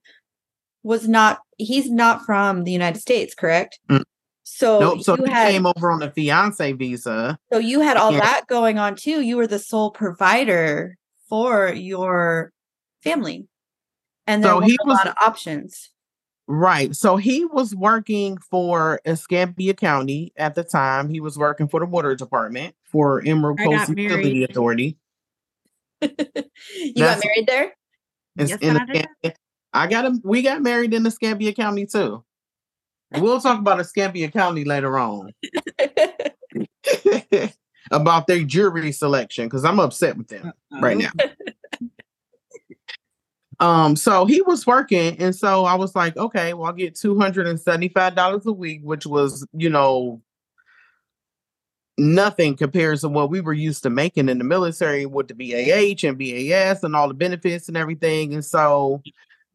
was not, he's not from the United States, correct? Mm-hmm. So, nope, so you had, came over on a fiance visa. So you had all and, that going on too. You were the sole provider for your family. And there so were a was, lot of options. Right. So he was working for Escambia County at the time. He was working for the water department for Emerald Coast Utility Authority. You That's, got married there? Yes, in I, I got a, we got married in Escambia County too. We'll talk about Escambia County later on about their jury selection because I'm upset with them Uh-oh. right now. um, so he was working, and so I was like, okay, well, I'll get two hundred seventy-five dollars a week, which was, you know, nothing compares to what we were used to making in the military with the B A H and B A S and all the benefits and everything, and so.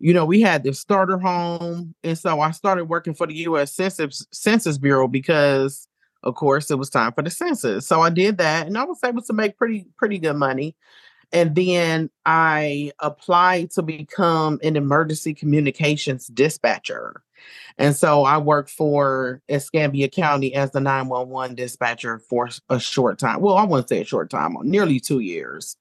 You know, we had this starter home. And so I started working for the U S Census, Census Bureau because, of course, it was time for the census. So I did that and I was able to make pretty, pretty good money. And then I applied to become an emergency communications dispatcher. And so I worked for Escambia County as the nine one one dispatcher for a short time. Well, I wouldn't say a short time, nearly two years.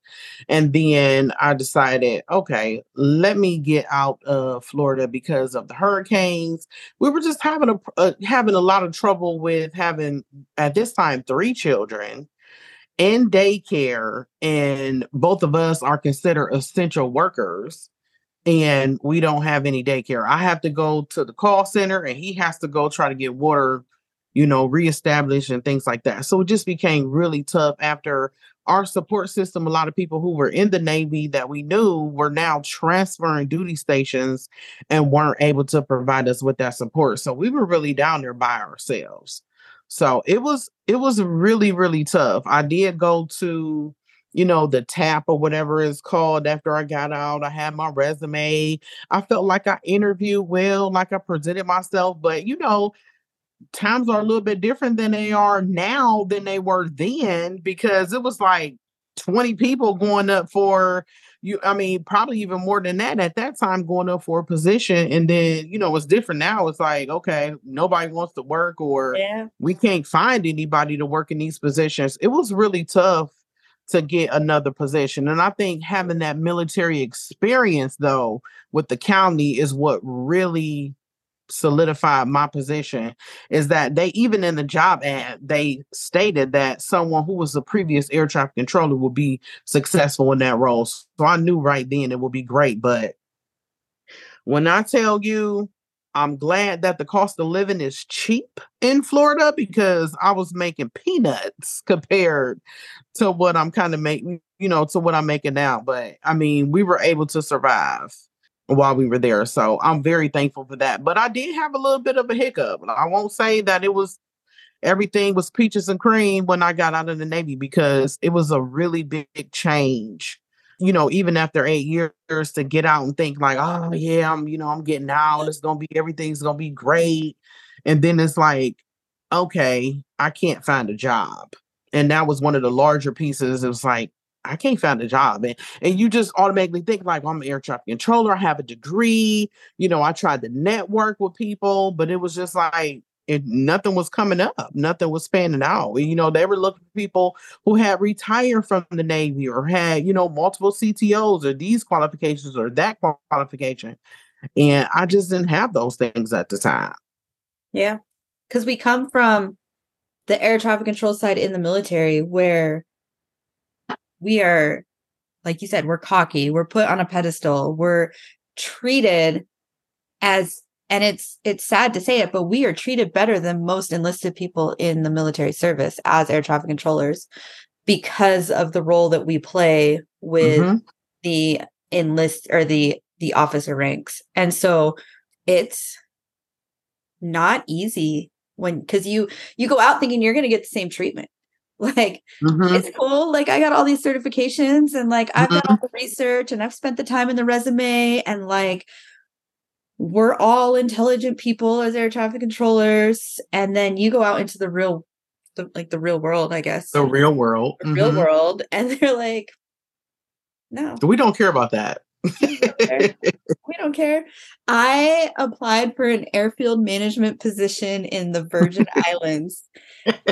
And then I decided, okay, let me get out of Florida because of the hurricanes. We were just having a uh, having a lot of trouble with having, at this time, three children in daycare, and both of us are considered essential workers. and we don't have any daycare. I have to go to the call center and he has to go try to get water, you know, reestablished and things like that. So it just became really tough after our support system. A lot of people who were in the Navy that we knew were now transferring duty stations and weren't able to provide us with that support. So we were really down there by ourselves. So it was it was really, really tough. I did go to, you know, the tap or whatever it's called after I got out. I had my resume. I felt like I interviewed well, like I presented myself. But, you know, times are a little bit different than they are now than they were then, because it was like twenty people going up for you. I mean, probably even more than that at that time going up for a position. And then, you know, it's different now. It's like, okay, nobody wants to work, or yeah. we can't find anybody to work in these positions. It was really tough to get another position. And I think having that military experience though, with the county, is what really solidified my position. Is that they, even in the job ad, they stated that someone who was the previous air traffic controller would be successful in that role. So I knew right then it would be great. But when I tell you, I'm glad that the cost of living is cheap in Florida, because I was making peanuts compared to what I'm kind of making, you know, to what I'm making now. But I mean, we were able to survive while we were there. So I'm very thankful for that. But I did have a little bit of a hiccup. I won't say that it was, everything was peaches and cream when I got out of the Navy, because it was a really big change. You know, even after eight years, to get out and think like, oh yeah, I'm, you know, I'm getting out. It's going to be, everything's going to be great. And then it's like, okay, I can't find a job. And that was one of the larger pieces. It was like, I can't find a job. And, and you just automatically think like, well, I'm an air traffic controller. I have a degree. You know, I tried to network with people, but it was just like, it, nothing was coming up. Nothing was spanning out. You know, they were looking for people who had retired from the Navy or had, you know, multiple C T Os or these qualifications or that qualification. And I just didn't have those things at the time. Yeah. Because we come from the air traffic control side in the military where we are, like you said, we're cocky. We're put on a pedestal. We're treated as, and it's it's sad to say it, but we are treated better than most enlisted people in the military service as air traffic controllers because of the role that we play with mm-hmm. the enlist or the the officer ranks. And so it's not easy when, because you you go out thinking you're going to get the same treatment. Like, mm-hmm. it's cool. Like, I got all these certifications and like, I've mm-hmm. done all the research and I've spent the time in the resume, and like, we're all intelligent people as air traffic controllers. And then you go out into the real, the, like the real world, I guess. The real world. The real mm-hmm. world. And they're like, no. We don't care about that. we, don't care. we don't care. I applied for an airfield management position in the Virgin Islands.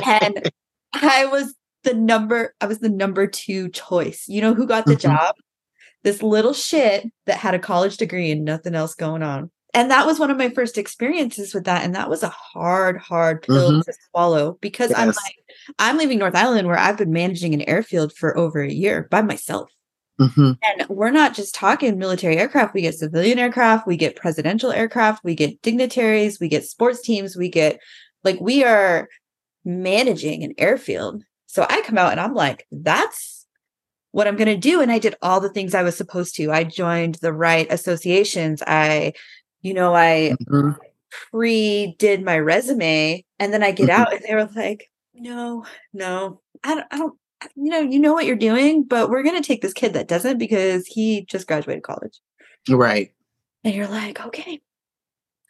And I was the number, I was the number two choice. You know who got the mm-hmm. job? This little shit that had a college degree and nothing else going on. And that was one of my first experiences with that. And that was a hard, hard pill mm-hmm. to swallow, because yes. I'm like, I'm leaving North Island where I've been managing an airfield for over a year by myself. Mm-hmm. And we're not just talking military aircraft. We get civilian aircraft. We get presidential aircraft. We get dignitaries. We get sports teams. We get, like, we are managing an airfield. So I come out and I'm like, that's what I'm going to do. And I did all the things I was supposed to. I joined the right associations. I, you know, I mm-hmm. pre-did my resume, and then I get mm-hmm. out and they were like, no, no, I don't, I don't, you know, you know what you're doing, but we're going to take this kid that doesn't, because he just graduated college. Right. And you're like, okay.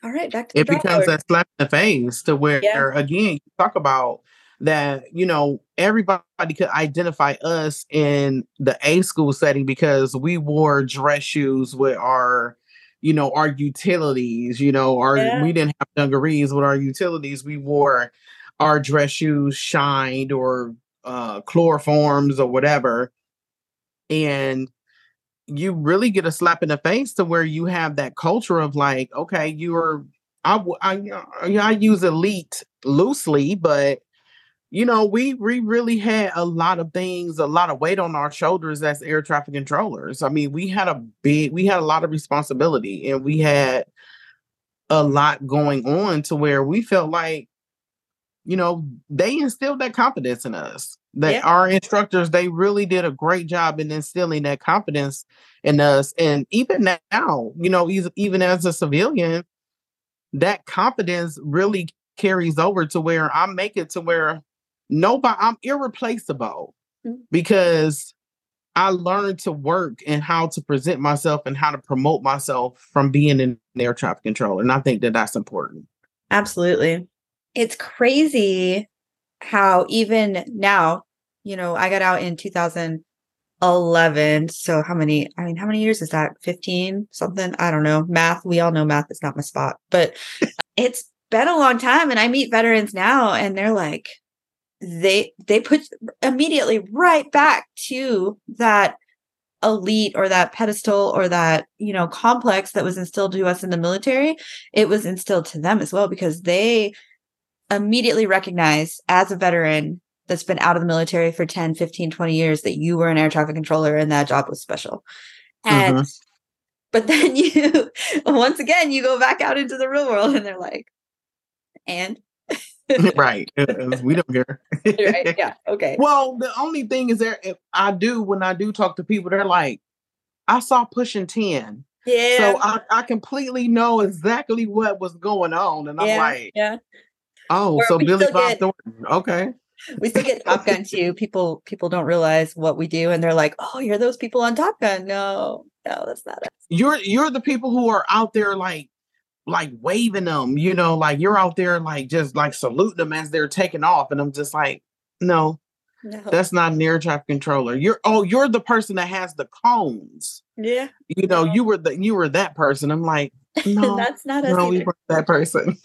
All right, back to it becomes that slap in the face to where, yeah. again, you talk about that, you know, everybody could identify us in the A school setting because we wore dress shoes with our, you know, our utilities, you know, our yeah. we didn't have dungarees with our utilities. We wore our dress shoes shined or uh, chloroforms or whatever. And you really get a slap in the face to where you have that culture of like, okay, you are, I, I, I use elite loosely, but you know, we we really had a lot of things, a lot of weight on our shoulders as air traffic controllers. I mean, we had a big, we had a lot of responsibility, and we had a lot going on to where we felt like, you know, they instilled that confidence in us. That yeah. our instructors, they really did a great job in instilling that confidence in us. And even now, you know, even as a civilian, that confidence really carries over to where I make it to where nobody, I'm irreplaceable mm-hmm. because I learned to work and how to present myself and how to promote myself from being an air traffic controller. And I think that that's important. Absolutely. It's crazy how even now, you know, I got out in two thousand eleven. So how many, I mean, how many years is that? fifteen something? I don't know. Math. We all know math is not my spot, but it's been a long time. And I meet veterans now and they're like, they, they put immediately right back to that elite or that pedestal or that, you know, complex that was instilled to us in the military. It was instilled to them as well, because they immediately recognize as a veteran that's been out of the military for ten, fifteen, twenty years that you were an air traffic controller and that job was special. And, mm-hmm. but then you, once again, you go back out into the real world and they're like, and? Right. We don't care. Right. Yeah. Okay. Well, the only thing is there, if I do, when I do talk to people, they're like, I saw pushing ten. Yeah. So I, I completely know exactly what was going on. And I'm yeah, like, yeah. Oh, or so Billy Bob get, Thornton. Okay. We still get Top Gun too. People people don't realize what we do and they're like, oh, you're those people on Top Gun. No, no, that's not us. You're you're the people who are out there like like waving them, you know, like you're out there like just like saluting them as they're taking off. And I'm just like, no, no. That's not an air traffic controller. You're oh, you're the person that has the cones. Yeah. You know, no. you were the you were that person. I'm like, no, that's not us. No, we weren't that person.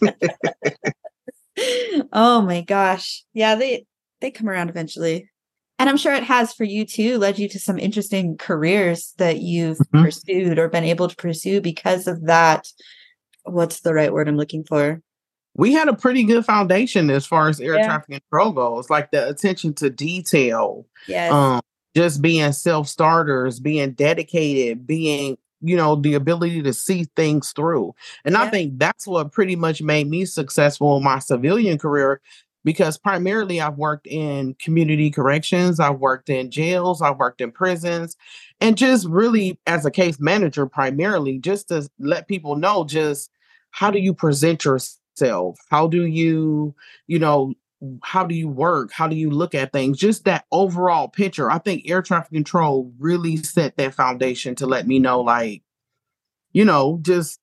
Oh my gosh. Yeah, they they come around eventually. And I'm sure it has for you too, led you to some interesting careers that you've mm-hmm. pursued or been able to pursue because of that. What's the right word I'm looking for? We had a pretty good foundation as far as air yeah. traffic control goes, like the attention to detail. Yes. Um, just being self-starters, being dedicated, being, you know, the ability to see things through. And yeah. I think that's what pretty much made me successful in my civilian career, because primarily I've worked in community corrections. I've worked in jails. I've worked in prisons, and just really as a case manager, primarily just to let people know, just how do you present yourself? How do you, you know, how do you work? How do you look at things? Just that overall picture. I think air traffic control really set that foundation to let me know, like, you know, just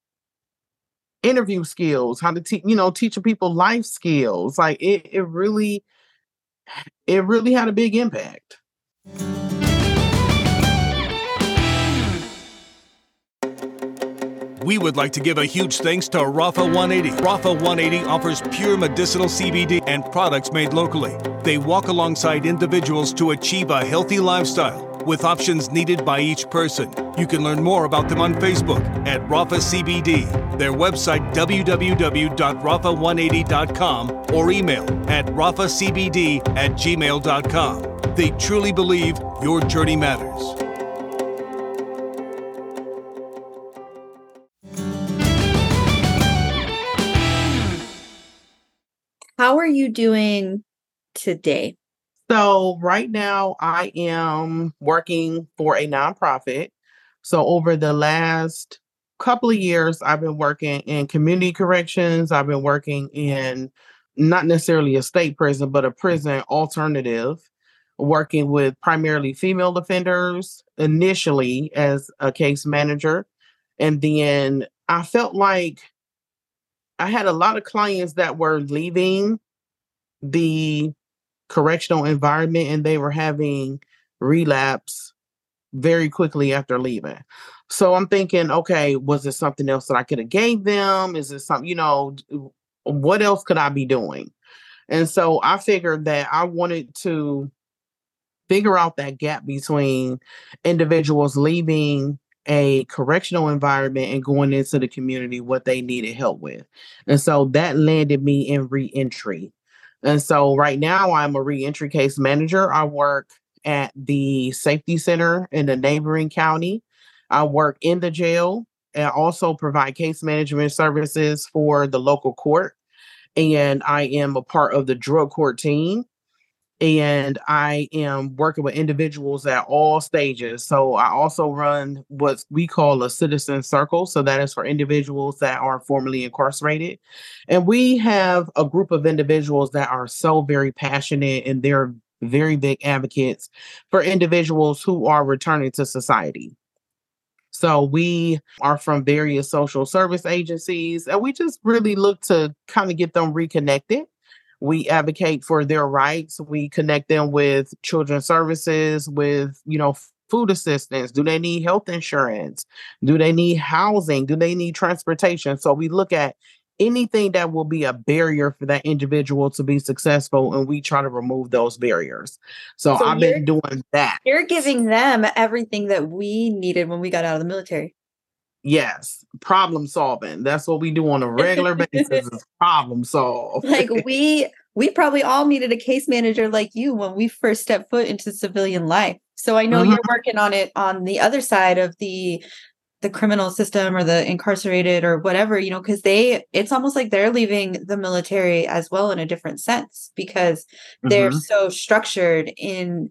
interview skills, how to teach, you know, teaching people life skills. Like it, it really, it really had a big impact. We would like to give a huge thanks to Rafa one eighty. Rafa one eighty offers pure medicinal C B D and products made locally. They walk alongside individuals to achieve a healthy lifestyle with options needed by each person. You can learn more about them on Facebook at Rafa C B D, their website w w w dot rafa one eighty dot com, or email at rafa c b d at gmail dot com. They truly believe your journey matters. How are you doing today? So right now I am working for a nonprofit. So over the last couple of years, I've been working in community corrections. I've been working in not necessarily a state prison, but a prison alternative, working with primarily female offenders initially as a case manager. And then I felt like I had a lot of clients that were leaving the correctional environment and they were having relapse very quickly after leaving. So I'm thinking, okay, was it something else that I could have gave them? Is it something, you know, what else could I be doing? And so I figured that I wanted to figure out that gap between individuals leaving a correctional environment and going into the community, what they needed help with. And so that landed me in reentry. And so right now I'm a reentry case manager. I work at the safety center in the neighboring county. I work in the jail and also provide case management services for the local court. And I am a part of the drug court team. And I am working with individuals at all stages. So I also run what we call a citizen circle. So that is for individuals that are formerly incarcerated. And we have a group of individuals that are so very passionate, and they're very big advocates for individuals who are returning to society. So we are from various social service agencies, and we just really look to kind of get them reconnected. We advocate for their rights. We connect them with children's services, with, you know, food assistance. Do they need health insurance? Do they need housing? Do they need transportation? So we look at anything that will be a barrier for that individual to be successful, and we try to remove those barriers. So, so I've been doing that. You're giving them everything that we needed when we got out of the military. Yes. Problem solving. That's what we do on a regular basis, is problem solve. Like we, we probably all needed a case manager like you when we first stepped foot into civilian life. So I know mm-hmm. you're working on it on the other side of the, the criminal system or the incarcerated or whatever, you know, because they, it's almost like they're leaving the military as well in a different sense, because mm-hmm. they're so structured in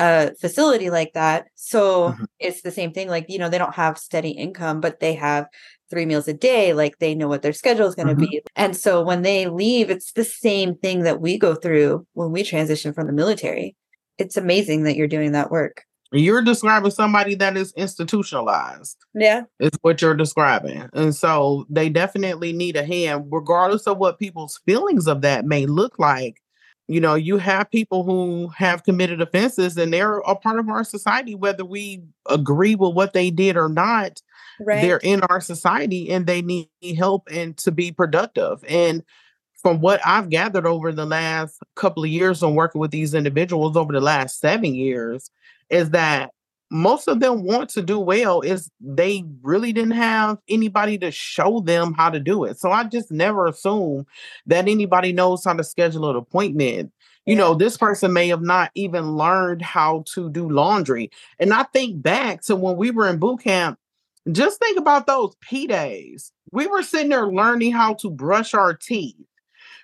a facility like that. So mm-hmm. it's the same thing. Like, you know, they don't have steady income, but they have three meals a day. Like they know what their schedule is going to mm-hmm. be. And so when they leave, it's the same thing that we go through when we transition from the military. It's amazing that you're doing that work. You're describing somebody that is institutionalized. Yeah. It's what you're describing. And so they definitely need a hand, regardless of what people's feelings of that may look like. You know, you have people who have committed offenses, and they're a part of our society, whether we agree with what they did or not. Right. They're in our society, and they need help and to be productive. And from what I've gathered over the last couple of years on working with these individuals over the last seven years is that most of them want to do well. Is they really didn't have anybody to show them how to do it. So I just never assume that anybody knows how to schedule an appointment. You know, this person may have not even learned how to do laundry. And I think back to when we were in boot camp, just think about those P days. We were sitting there learning how to brush our teeth.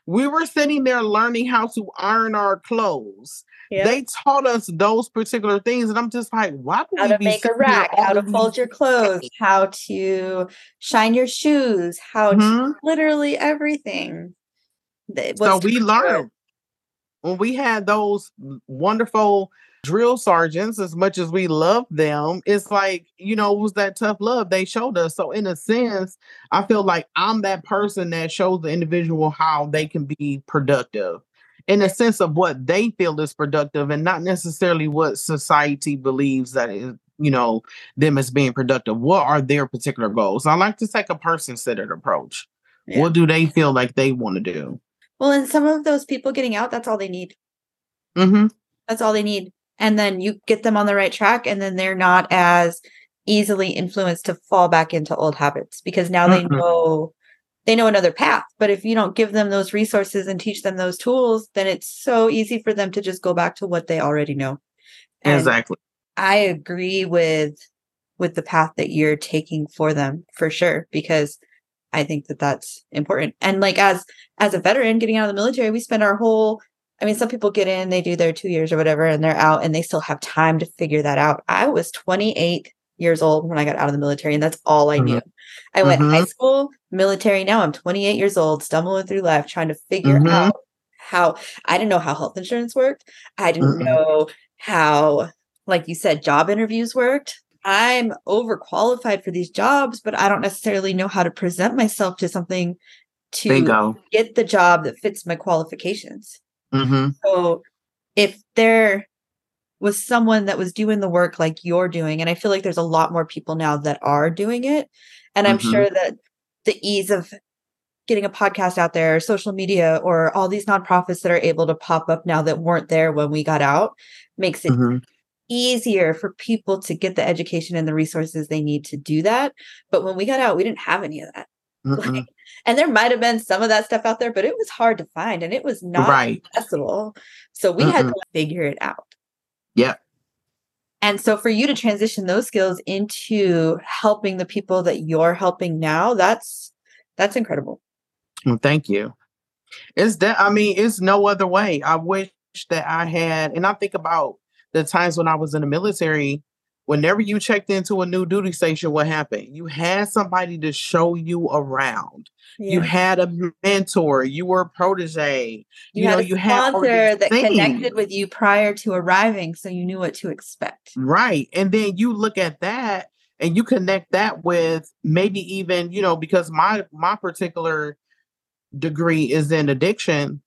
We were sitting there learning how to iron our clothes. Yep. They taught us those particular things. And I'm just like, why do how we to be make a rack, how to fold your clothes, days? How to shine your shoes, how mm-hmm. to literally everything. What's so we learned when we had those wonderful drill sergeants, as much as we love them, it's like, you know, it was that tough love they showed us. So in a sense, I feel like I'm that person that shows the individual how they can be productive in a sense of what they feel is productive, and not necessarily what society believes that is, you know, them as being productive. What are their particular goals? I like to take a person-centered approach. Yeah. What do they feel like they want to do? Well, and some of those people getting out, that's all they need. Mm-hmm. That's all they need. And then you get them on the right track, and then they're not as easily influenced to fall back into old habits, because now mm-hmm. they know they know another path. But if you don't give them those resources and teach them those tools, then it's so easy for them to just go back to what they already know. And exactly. I agree with with the path that you're taking for them, for sure, because I think that that's important. And like as as a veteran getting out of the military, we spend our whole I mean, some people get in, they do their two years or whatever, and they're out, and they still have time to figure that out. I was twenty-eight years old when I got out of the military, and that's all I mm-hmm. knew. I mm-hmm. went high school, military. Now I'm twenty-eight years old, stumbling through life, trying to figure mm-hmm. out how I didn't know how health insurance worked. I didn't mm-hmm. know how, like you said, job interviews worked. I'm overqualified for these jobs, but I don't necessarily know how to present myself to something to Bingo. Get the job that fits my qualifications. Mm-hmm. So if there was someone that was doing the work like you're doing, and I feel like there's a lot more people now that are doing it. And I'm mm-hmm. sure that the ease of getting a podcast out there, or social media, or all these nonprofits that are able to pop up now that weren't there when we got out makes it mm-hmm. easier for people to get the education and the resources they need to do that. But when we got out, we didn't have any of that. Mm-mm. Like, and there might have been some of that stuff out there, but it was hard to find and it was not right. accessible. So we Mm-mm. had to figure it out. Yeah. And so for you to transition those skills into helping the people that you're helping now, that's that's incredible. Well, thank you. It's that, I mean, it's no other way. I wish that I had, and I think about the times when I was in the military, whenever you checked into a new duty station, what happened? You had somebody to show you around. Yeah. You had a mentor. You were a protege. You, you had know, a you sponsor had that things. connected with you prior to arriving, so you knew what to expect. Right. And then you look at that and you connect that with maybe even, you know, because my my particular degree is in addiction.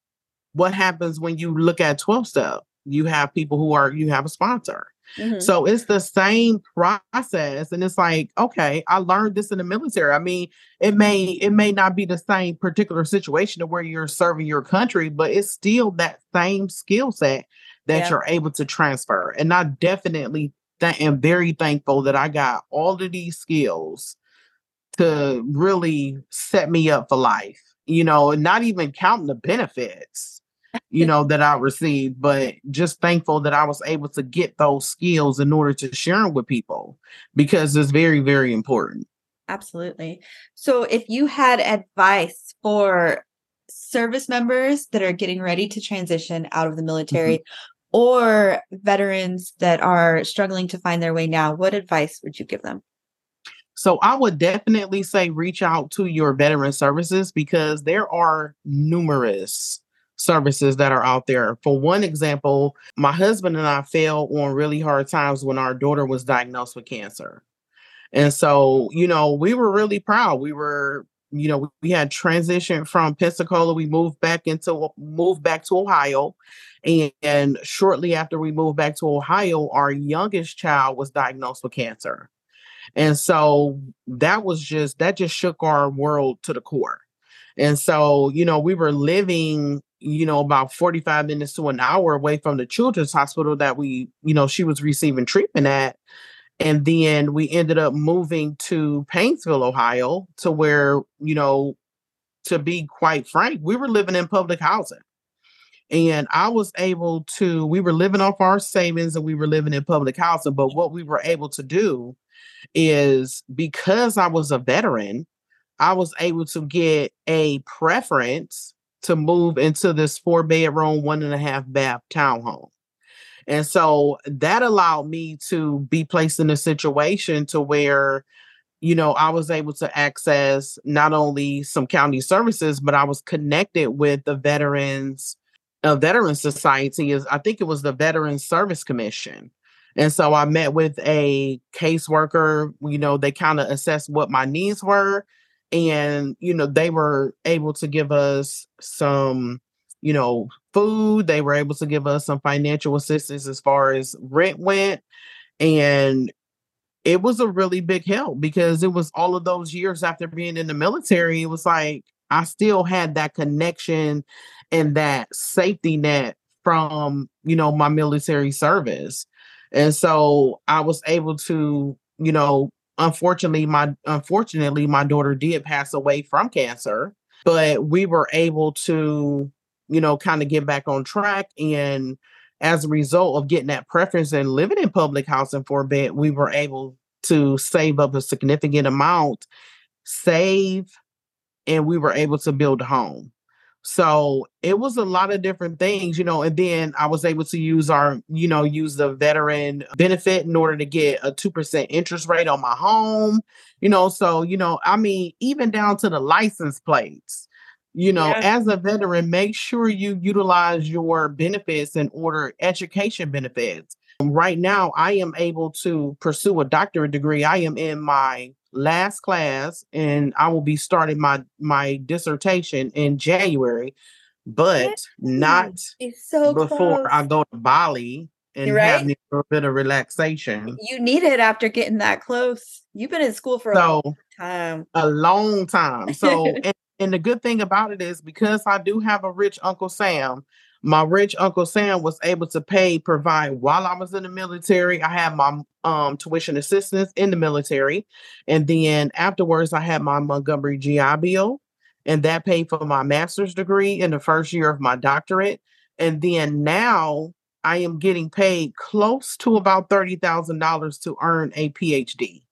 What happens when you look at twelve step? You have people who are, you have a sponsor. Mm-hmm. So it's the same process. And it's like, okay, I learned this in the military. I mean, it may, it may not be the same particular situation to where you're serving your country, but it's still that same skill set that yeah. you're able to transfer. And I definitely th- am very thankful that I got all of these skills to really set me up for life, you know, and not even counting the benefits, you know, that I received, but just thankful that I was able to get those skills in order to share them with people, because it's very, very important. Absolutely. So if you had advice for service members that are getting ready to transition out of the military mm-hmm. or veterans that are struggling to find their way now, what advice would you give them? So I would definitely say reach out to your veteran services, because there are numerous services that are out there. For one example, my husband and I fell on really hard times when our daughter was diagnosed with cancer. And so, you know, we were really proud. We were, you know, we had transitioned from Pensacola. We moved back into, moved back to Ohio. And, and shortly after we moved back to Ohio, our youngest child was diagnosed with cancer. And so that was just, that just shook our world to the core. And so, you know, we were living, you know, about forty-five minutes to an hour away from the children's hospital that we, you know, she was receiving treatment at. And then we ended up moving to Painesville, Ohio, to where, you know, to be quite frank, we were living in public housing. And I was able to, we were living off our savings and we were living in public housing. But what we were able to do is, because I was a veteran, I was able to get a preference to move into this four bedroom, one and a half bath townhome. And so that allowed me to be placed in a situation to where, you know, I was able to access not only some county services, but I was connected with the veterans, uh, Veterans Society is, I think it was the Veterans Service Commission. And so I met with a caseworker, you know, they kind of assessed what my needs were. And, you know, they were able to give us some, you know, food. They were able to give us some financial assistance as far as rent went. And it was a really big help, because it was all of those years after being in the military, it was like I still had that connection and that safety net from, you know, my military service. And so I was able to, you know, Unfortunately, my unfortunately, my daughter did pass away from cancer, but we were able to, you know, kind of get back on track. And as a result of getting that preference and living in public housing for a bit, we were able to save up a significant amount, save, and we were able to build a home. So it was a lot of different things, you know, and then I was able to use our, you know, use the veteran benefit in order to get a two percent interest rate on my home, you know, so, you know, I mean, even down to the license plates, you know, yeah. as a veteran, make sure you utilize your benefits in order, education benefits. Right now, I am able to pursue a doctorate degree. I am in my last class and I will be starting my my dissertation in January, but not so before close. I go to Bali and right? have me a little bit of relaxation. You need it after getting that close. You've been in school for so, a long time. A long time. So, and, and the good thing about it is because I do have a rich Uncle Sam, my rich Uncle Sam was able to pay, provide while I was in the military. I had my um, tuition assistance in the military. And then afterwards, I had my Montgomery G I Bill, and that paid for my master's degree in the first year of my doctorate. And then now I am getting paid close to about thirty thousand dollars to earn a P H D.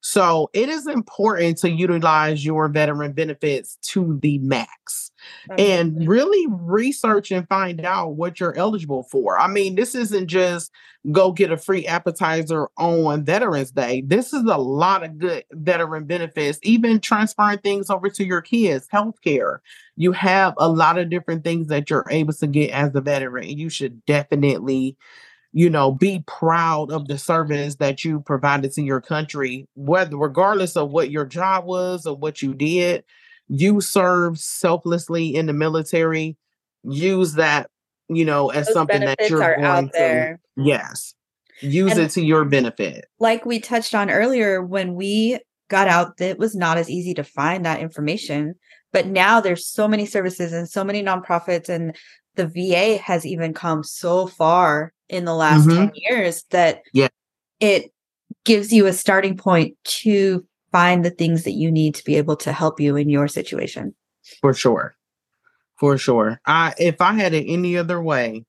So it is important to utilize your veteran benefits to the max. Amazing. And really research and find out what you're eligible for. I mean, this isn't just go get a free appetizer on Veterans Day. This is a lot of good veteran benefits, even transferring things over to your kids, healthcare. You have a lot of different things that you're able to get as a veteran. You should definitely, you know, be proud of the service that you provided to your country, whether regardless of what your job was or what you did. You served selflessly in the military. Use that, you know, as Those something that you're are going out there. To. Yes. Use and it to your benefit. Like we touched on earlier, when we got out, it was not as easy to find that information. But now there's so many services and so many nonprofits, and the V A has even come so far in the last mm-hmm. ten years that yeah. it gives you a starting point to find the things that you need to be able to help you in your situation. For sure. For sure. I, if I had it any other way,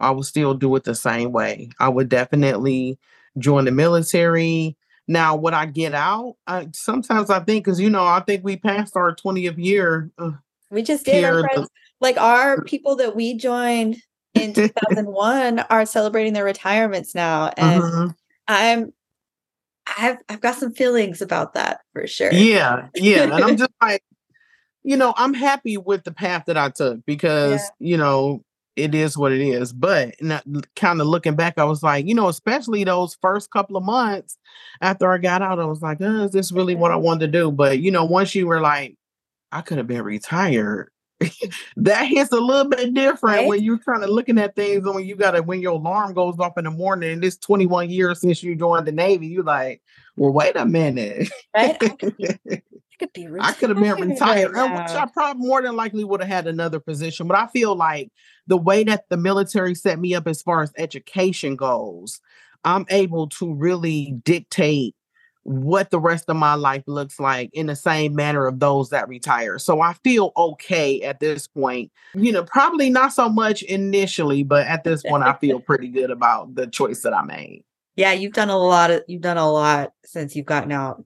I would still do it the same way. I would definitely join the military. Now, would I get out? I, sometimes I think, because, you know, I think we passed our twentieth year. Uh, we just did. Our friends, like our people that we joined in two thousand one are celebrating their retirements now. And uh-huh. I'm, I've I've got some feelings about that for sure. Yeah, yeah. And I'm just like, you know, I'm happy with the path that I took because, yeah. you know, it is what it is. But kind of looking back, I was like, you know, especially those first couple of months after I got out, I was like, oh, is this really what I wanted to do? But, you know, once you were like, I could have been retired. That hits a little bit different, right? When you're kind of looking at things, and when you gotta, when your alarm goes off in the morning, and it's twenty-one years since you joined the Navy, you're like, well, wait a minute. Right? I could be, I could be retired. I could have been retired. Right, which I probably more than likely would have had another position. But I feel like the way that the military set me up as far as education goes, I'm able to really dictate what the rest of my life looks like in the same manner of those that retire. So I feel okay at this point, you know, probably not so much initially, but at this point, I feel pretty good about the choice that I made. Yeah. You've done a lot of, you've done a lot since you've gotten out.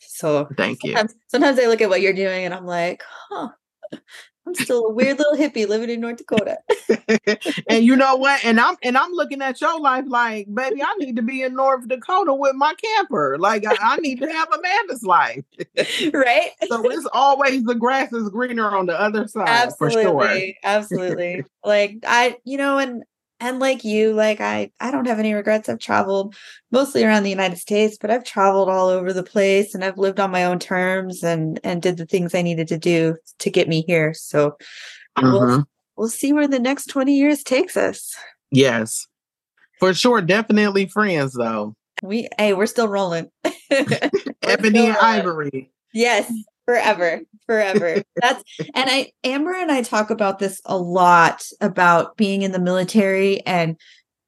So thank sometimes, you. Sometimes I look at what you're doing and I'm like, huh, I'm still a weird little hippie living in North Dakota. And you know what? And I'm and I'm looking at your life like, baby, I need to be in North Dakota with my camper. Like, I, I need to have Amanda's life. Right? So it's always the grass is greener on the other side. Absolutely. For sure. Absolutely. Like, I, you know, and and like you, like, I, I don't have any regrets. I've traveled mostly around the United States, but I've traveled all over the place and I've lived on my own terms and, and did the things I needed to do to get me here. So mm-hmm. we'll, we'll see where the next twenty years takes us. Yes, for sure. Definitely friends, though. We, hey, we're still rolling. We're Ebony still rolling. Ivory. Yes. Forever, forever. That's and I, Amber and I talk about this a lot about being in the military, and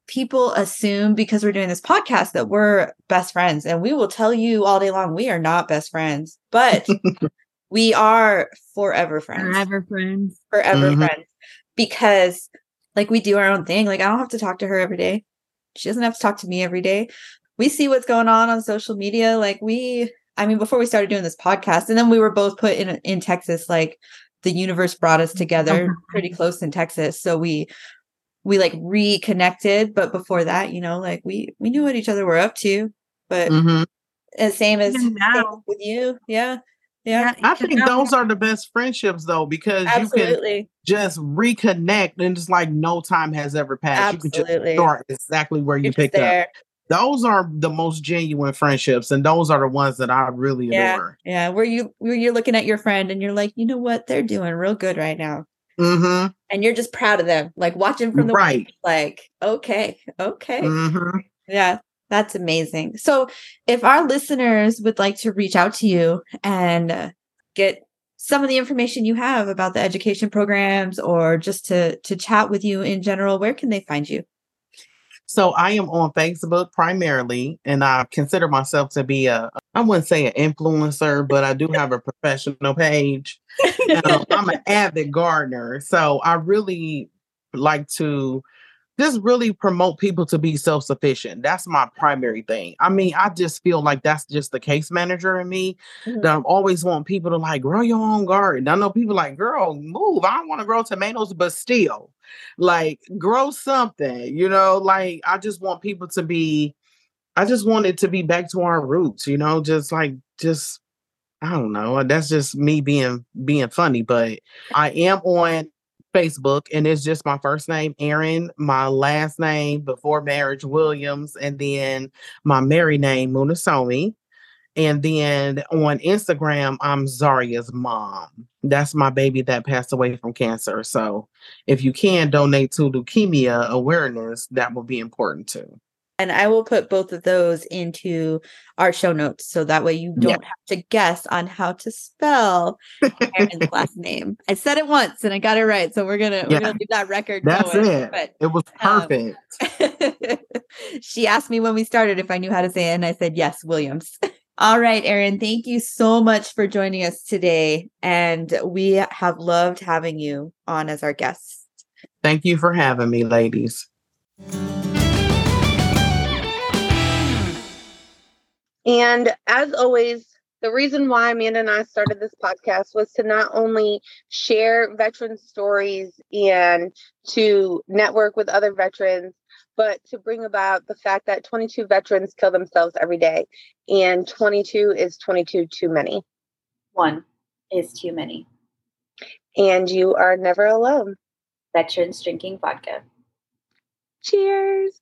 people assume because we're doing this podcast that we're best friends, and we will tell you all day long we are not best friends, but we are forever friends. Forever friends. Forever mm-hmm. friends, because like we do our own thing. Like I don't have to talk to her every day. She doesn't have to talk to me every day. We see what's going on on social media. Like we. I mean, before we started doing this podcast, and then we were both put in in Texas, like the universe brought us together pretty close in Texas. So we, we like reconnected, but before that, you know, like we, we knew what each other were up to, but mm-hmm. as same as with you. Yeah. Yeah. I think those are the best friendships though, because absolutely. You can just reconnect and just like no time has ever passed. Absolutely. You can just start exactly where you You're picked up. Those are the most genuine friendships, and those are the ones that I really yeah, adore. Yeah, where you where you're looking at your friend and you're like, you know what, they're doing real good right now, mm-hmm. and you're just proud of them, like watching from the right. Way, like, okay, okay, mm-hmm. yeah, that's amazing. So, if our listeners would like to reach out to you and uh, get some of the information you have about the education programs, or just to to chat with you in general, where can they find you? So I am on Facebook primarily, and I consider myself to be a, I wouldn't say an influencer, but I do have a professional page. um, I'm an avid gardener. So I really like to just really promote people to be self-sufficient. That's my primary thing. I mean, I just feel like that's just the case manager in me, mm-hmm. that I always want people to like grow your own garden. I know people like, girl, move. I don't want to grow tomatoes, but still. Like, grow something, you know, like, I just want people to be, I just want it to be back to our roots, you know, just like, just, I don't know. That's just me being, being funny, but I am on Facebook and it's just my first name, Erin, my last name before marriage, Williams, and then my married name, Mooneesawmy. And then on Instagram, I'm Zaria's mom. That's my baby that passed away from cancer. So if you can donate to leukemia awareness, that will be important too. And I will put both of those into our show notes. So that way you don't yeah. have to guess on how to spell Erin's last name. I said it once and I got it right. So we're going to, yeah. we're going to leave that record. That's going, it. But, it was perfect. Um, she asked me when we started if I knew how to say it. And I said, yes, Williams. All right, Erin, thank you so much for joining us today. And we have loved having you on as our guest. Thank you for having me, ladies. And as always, the reason why Amanda and I started this podcast was to not only share veteran stories and to network with other veterans, but to bring about the fact that twenty-two veterans kill themselves every day. And twenty-two is twenty-two too many. One is too many. And you are never alone. Veterans drinking vodka. Cheers.